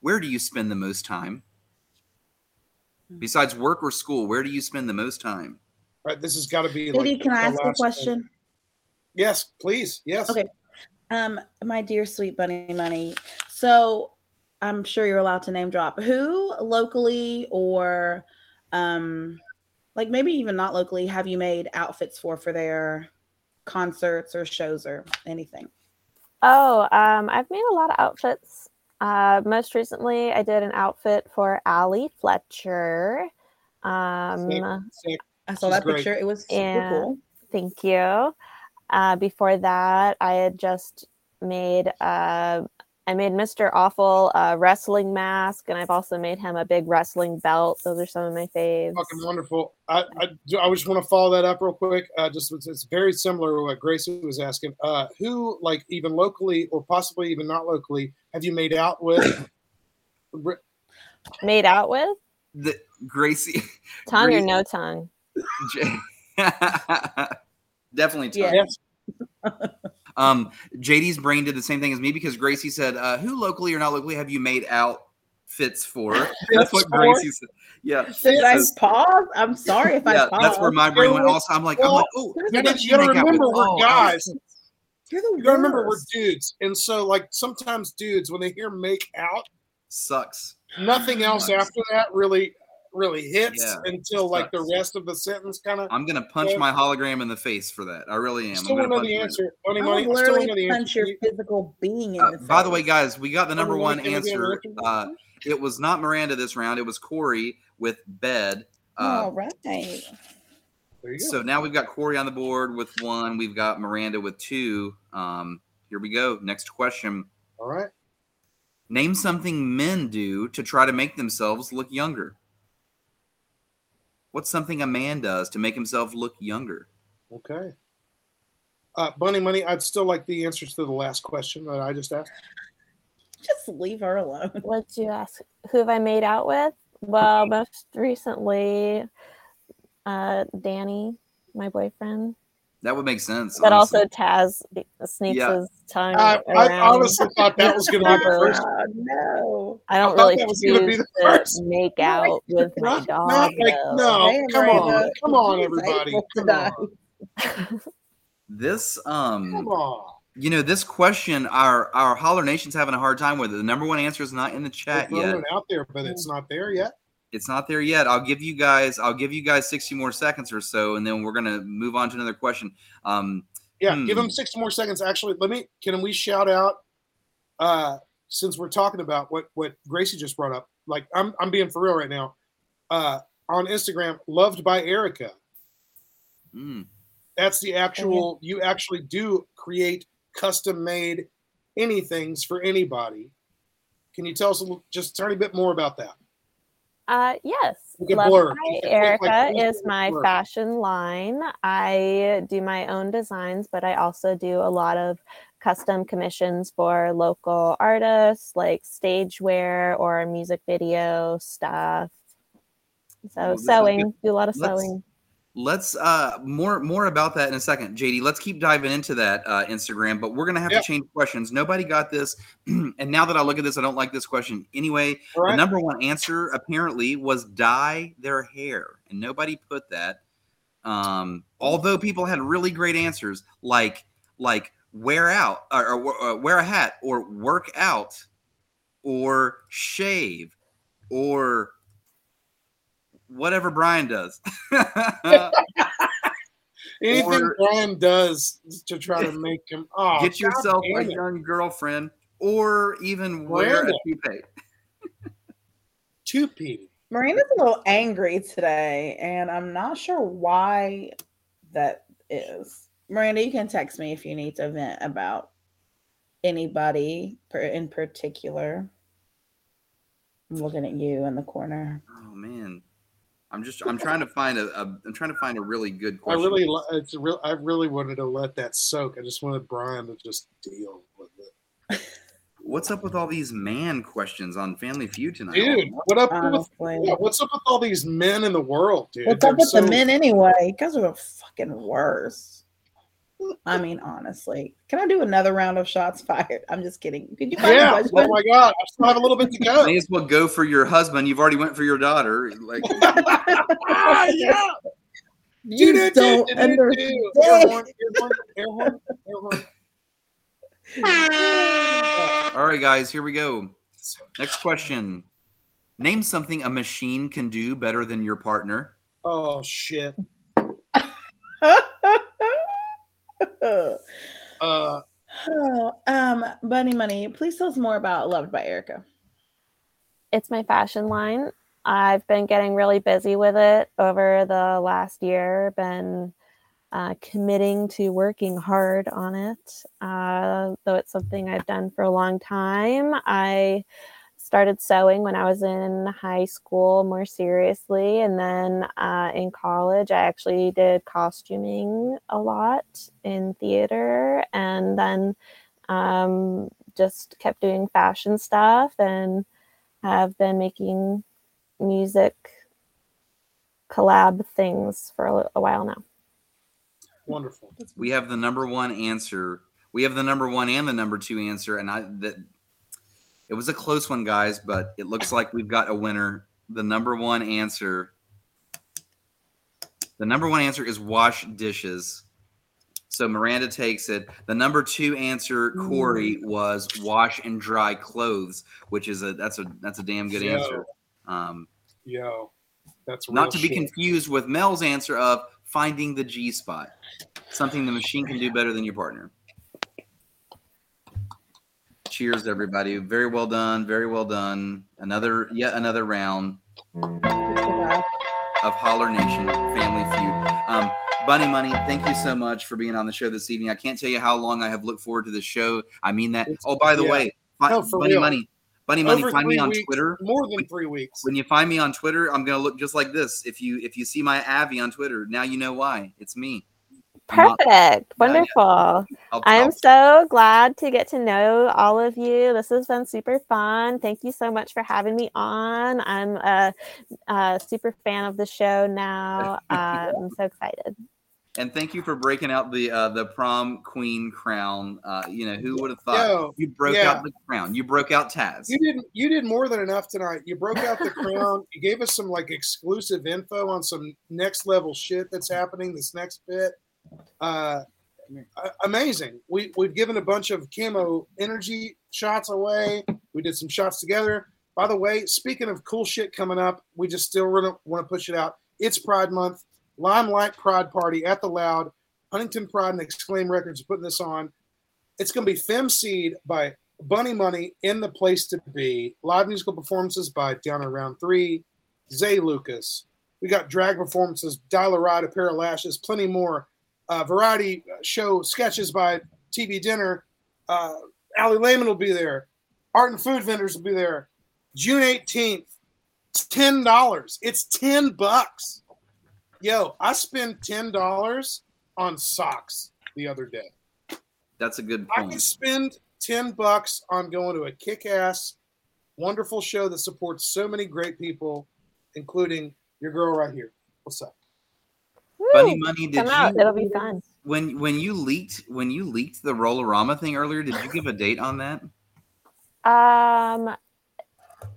where do you spend the most time? Besides work or school, where do you spend the most time? All right, this has got to be. Judy, like, can I ask a question? Thing. Yes, please. Yes. Okay. Um, my dear sweet Bunny Money. So I'm sure you're allowed to name drop. Who locally or um, like maybe even not locally have you made outfits for for their concerts or shows or anything? Oh, um, I've made a lot of outfits. Uh, most recently, I did an outfit for Allie Fletcher. Um, sick, sick. I saw She's that great. picture. It was super cool. Thank you. Uh, before that, I had just made uh, I made Mister Awful a wrestling mask, and I've also made him a big wrestling belt. Those are some of my faves. Fucking wonderful. I I, I just want to follow that up real quick. Uh, just it's very similar to what Gracie was asking. Uh, who, like, even locally or possibly even not locally, have you made out with? Made out with? The Gracie. Tongue Gracie. Or no tongue? Definitely tongue. Yes. Um, J D's brain did the same thing as me because Gracie said, uh, who locally or not locally have you made outfits for? That's what Gracie said. Yeah. Did I pause? I'm sorry if yeah, I paused. That's where my brain went also. I'm like, well, I'm like, oh, you gotta, you gotta remember we're oh, guys. You're the you gotta remember we're dudes. And so, like, sometimes dudes, when they hear make out, sucks. Nothing else sucks. After that really really hits yeah, until like sucks. the rest of the sentence kind of. I'm gonna punch yeah. my hologram in the face for that. I really am. Still know the answer. Money, money. I still know the punch answer. Your physical being. In uh, the by face. The way, guys, we got the number one answer. Uh, it was not Miranda this round. It was Corey with bed. Uh, All right. There you go. So now we've got Corey on the board with one. We've got Miranda with two. Um, here we go. Next question. All right. Name something men do to try to make themselves look younger. What's something a man does to make himself look younger? Okay. Uh, Bunny Money, I'd still like the answers to the last question that I just asked. Just leave her alone. What did you ask? Who have I made out with? Well, most recently, uh, Danny, my boyfriend. That would make sense. But honestly. Also Taz sneaks yeah. his tongue uh, around. I honestly thought that was going to be the first. Uh, no. I don't I really that was choose be the first. To make out no, with not, my dog. Not like, no, come on. Come on, everybody. Come on. This, um, come on. You know, this question, our, our Holler Nation's having a hard time with it. The number one answer is not in the chat We're yet. Out there, but it's not there yet. It's not there yet. I'll give you guys. I'll give you guys sixty more seconds or so, and then we're gonna move on to another question. Um, yeah, hmm. give them sixty more seconds. Actually, let me. Can we shout out? Uh, since we're talking about what what Gracie just brought up, like I'm I'm being for real right now. Uh, on Instagram, Loved by Erica. Mm. That's the actual. Mm-hmm. You actually do create custom made anythings for anybody. Can you tell us a little, just a tiny bit more about that? Uh, yes. Loved by Erica is my fashion line. I do my own designs, but I also do a lot of custom commissions for local artists, like stage wear or music video stuff. So sewing, do a lot of sewing. Let's uh more more about that in a second, J D. Let's keep diving into that uh Instagram, but we're gonna have yep. to change questions. Nobody got this, and now that I look at this, I don't like this question anyway. Right. The number one answer apparently was dye their hair, and nobody put that. Um, although people had really great answers, like like wear out or, or, or wear a hat, or work out, or shave, or whatever Brian does. Anything or, Brian does to try to make him oh, get yourself a young girlfriend, or even wear Miranda. a toupee. Toupee. Miranda's a little angry today, and I'm not sure why that is. Miranda, you can text me if you need to vent about anybody in particular. I'm looking at you in the corner. Oh man. I'm just. I'm trying to find a, a. I'm trying to find a really good question. I really. It's a real. I really wanted to let that soak. I just wanted Brian to just deal with it. What's up with all these man questions on Family Feud tonight, dude? What up Honestly. with? Yeah, what's up with all these men in the world, dude? What's They're up with so... the men anyway? You guys are the fucking worst. I mean, honestly, can I do another round of shots fired? I'm just kidding. Did you? Find yeah. A oh my god, I still have a little bit to go. May as well go for your husband. You've already went for your daughter. Like, ah, yeah. You do, don't do, do, understand. Do. Air horn, air horn, air horn. All right, guys, here we go. Next question: name something a machine can do better than your partner. Oh shit. Uh, oh, um, Bunny Money, please tell us more about Loved by Erica. It's my fashion line. I've been getting really busy with it over the last year. Been uh, committing to working hard on it. Uh, though it's something I've done for a long time. I started sewing when I was in high school more seriously. And then uh, in college, I actually did costuming a lot in theater, and then um, just kept doing fashion stuff, and have been making music collab things for a while now. Wonderful. We have the number one answer. We have the number one and the number two answer. And I, that, It was a close one, guys, but it looks like we've got a winner. The number one answer. The number one answer is wash dishes. So Miranda takes it. The number two answer, Corey, was wash and dry clothes, which is a that's a that's a damn good Yo. answer. Um, Yo, that's not to be shit. confused with Mel's answer of finding the G spot, something the machine can do better than your partner. Cheers, everybody. Very well done. Very well done. Another, yet another round of Holler Nation Family Feud. Um, Bunny Money, thank you so much for being on the show this evening. I can't tell you how long I have looked forward to this show. I mean that. It's, oh, by the yeah. way, no, Bunny real. Money, Bunny Money, Over find me on weeks, Twitter. More than three weeks. When you find me on Twitter, I'm going to look just like this. If you if you see my Abby on Twitter, now you know why. It's me. Perfect. Wonderful. I'm so glad to get to know all of you. This has been super fun. Thank you so much for having me on. I'm a, a super fan of the show now. Uh, I'm so excited. And thank you for breaking out the uh, the prom queen crown. Uh, you know, who would have thought Yo, you broke yeah. out the crown? You broke out Taz. You didn't. You did more than enough tonight. You broke out the crown. You gave us some like exclusive info on some next level shit that's happening this next bit. Uh, amazing. We, we've given a bunch of Camo Energy shots away. We did some shots together. By the way, speaking of cool shit coming up, we just still want to push it out. It's Pride Month. Limelight Pride Party at The Loud. Huntington Pride and Exclaim Records putting this on. It's going to be Femseed by Bunny Money in the place to be. Live musical performances by Down Around Three, Zay Lucas. We got drag performances, Dollar Ride, A Pair of Lashes, plenty more. Uh, variety show sketches by T V Dinner. Uh, Allie Lehman will be there. Art and food vendors will be there. June eighteenth, it's ten dollars. It's ten bucks. Yo, I spent ten dollars on socks the other day. That's a good point. I can spend ten bucks on going to a kick-ass, wonderful show that supports so many great people, including your girl right here. What's up? Bunny Money, did you, it'll be fun. When when you leaked when you leaked the Rollerama thing earlier, did you give a date on that? Um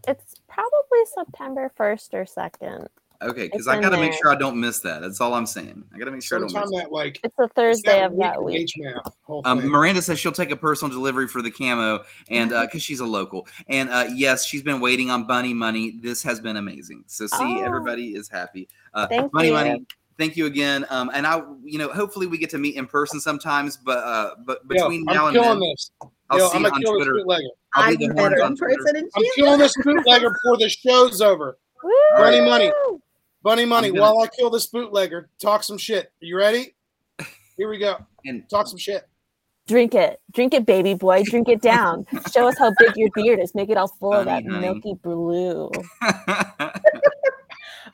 it's probably September first or second. Okay, because I gotta there. make sure I don't miss that. That's all I'm saying. I gotta make sure Sometime I don't miss that. Like, it's a Thursday that of that week. HMath, um, Miranda says she'll take a personal delivery for the camo, and because uh, she's a local, and uh, yes, she's been waiting on Bunny Money. This has been amazing. So see, oh. everybody is happy. Uh, thank Bunny you. Money, thank you again. Um, and I, you know, hopefully we get to meet in person sometimes. But uh, but between Yo, now and then, this. I'll Yo, see you on Twitter. I'll be the horns on Twitter. I'm killing this bootlegger before the show's over. Woo! Bunny Money. Bunny Money, while I kill this bootlegger, talk some shit. Are you ready? Here we go. And talk some shit. Drink it. Drink it, baby boy. Drink it down. Show us how big your beard is. Make it all full Bunny of that honey. milky blue.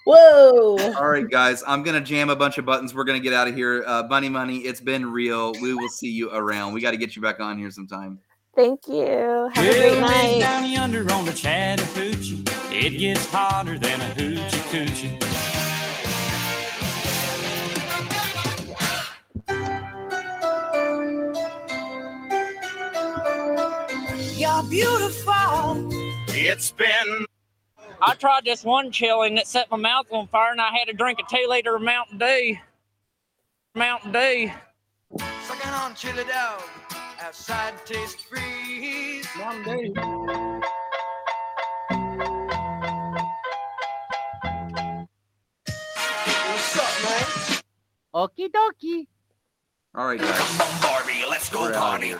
Whoa. All right, guys. I'm going to jam a bunch of buttons. We're going to get out of here. Uh, Bunny Money, it's been real. We will see you around. We got to get you back on here sometime. Thank you. Have a great night. Down yonder on the Chattahoochee, it gets hotter than a hoochie coochie. You're beautiful. It's been. I tried this one chili and it set my mouth on fire, and I had to drink a two liter of Mountain Dew. Mountain Dew. Sucking on chili dog. Outside taste free. One day. What's up, man? Okie dokie. All right, guys. Come on, Barbie. Let's go, Barbie.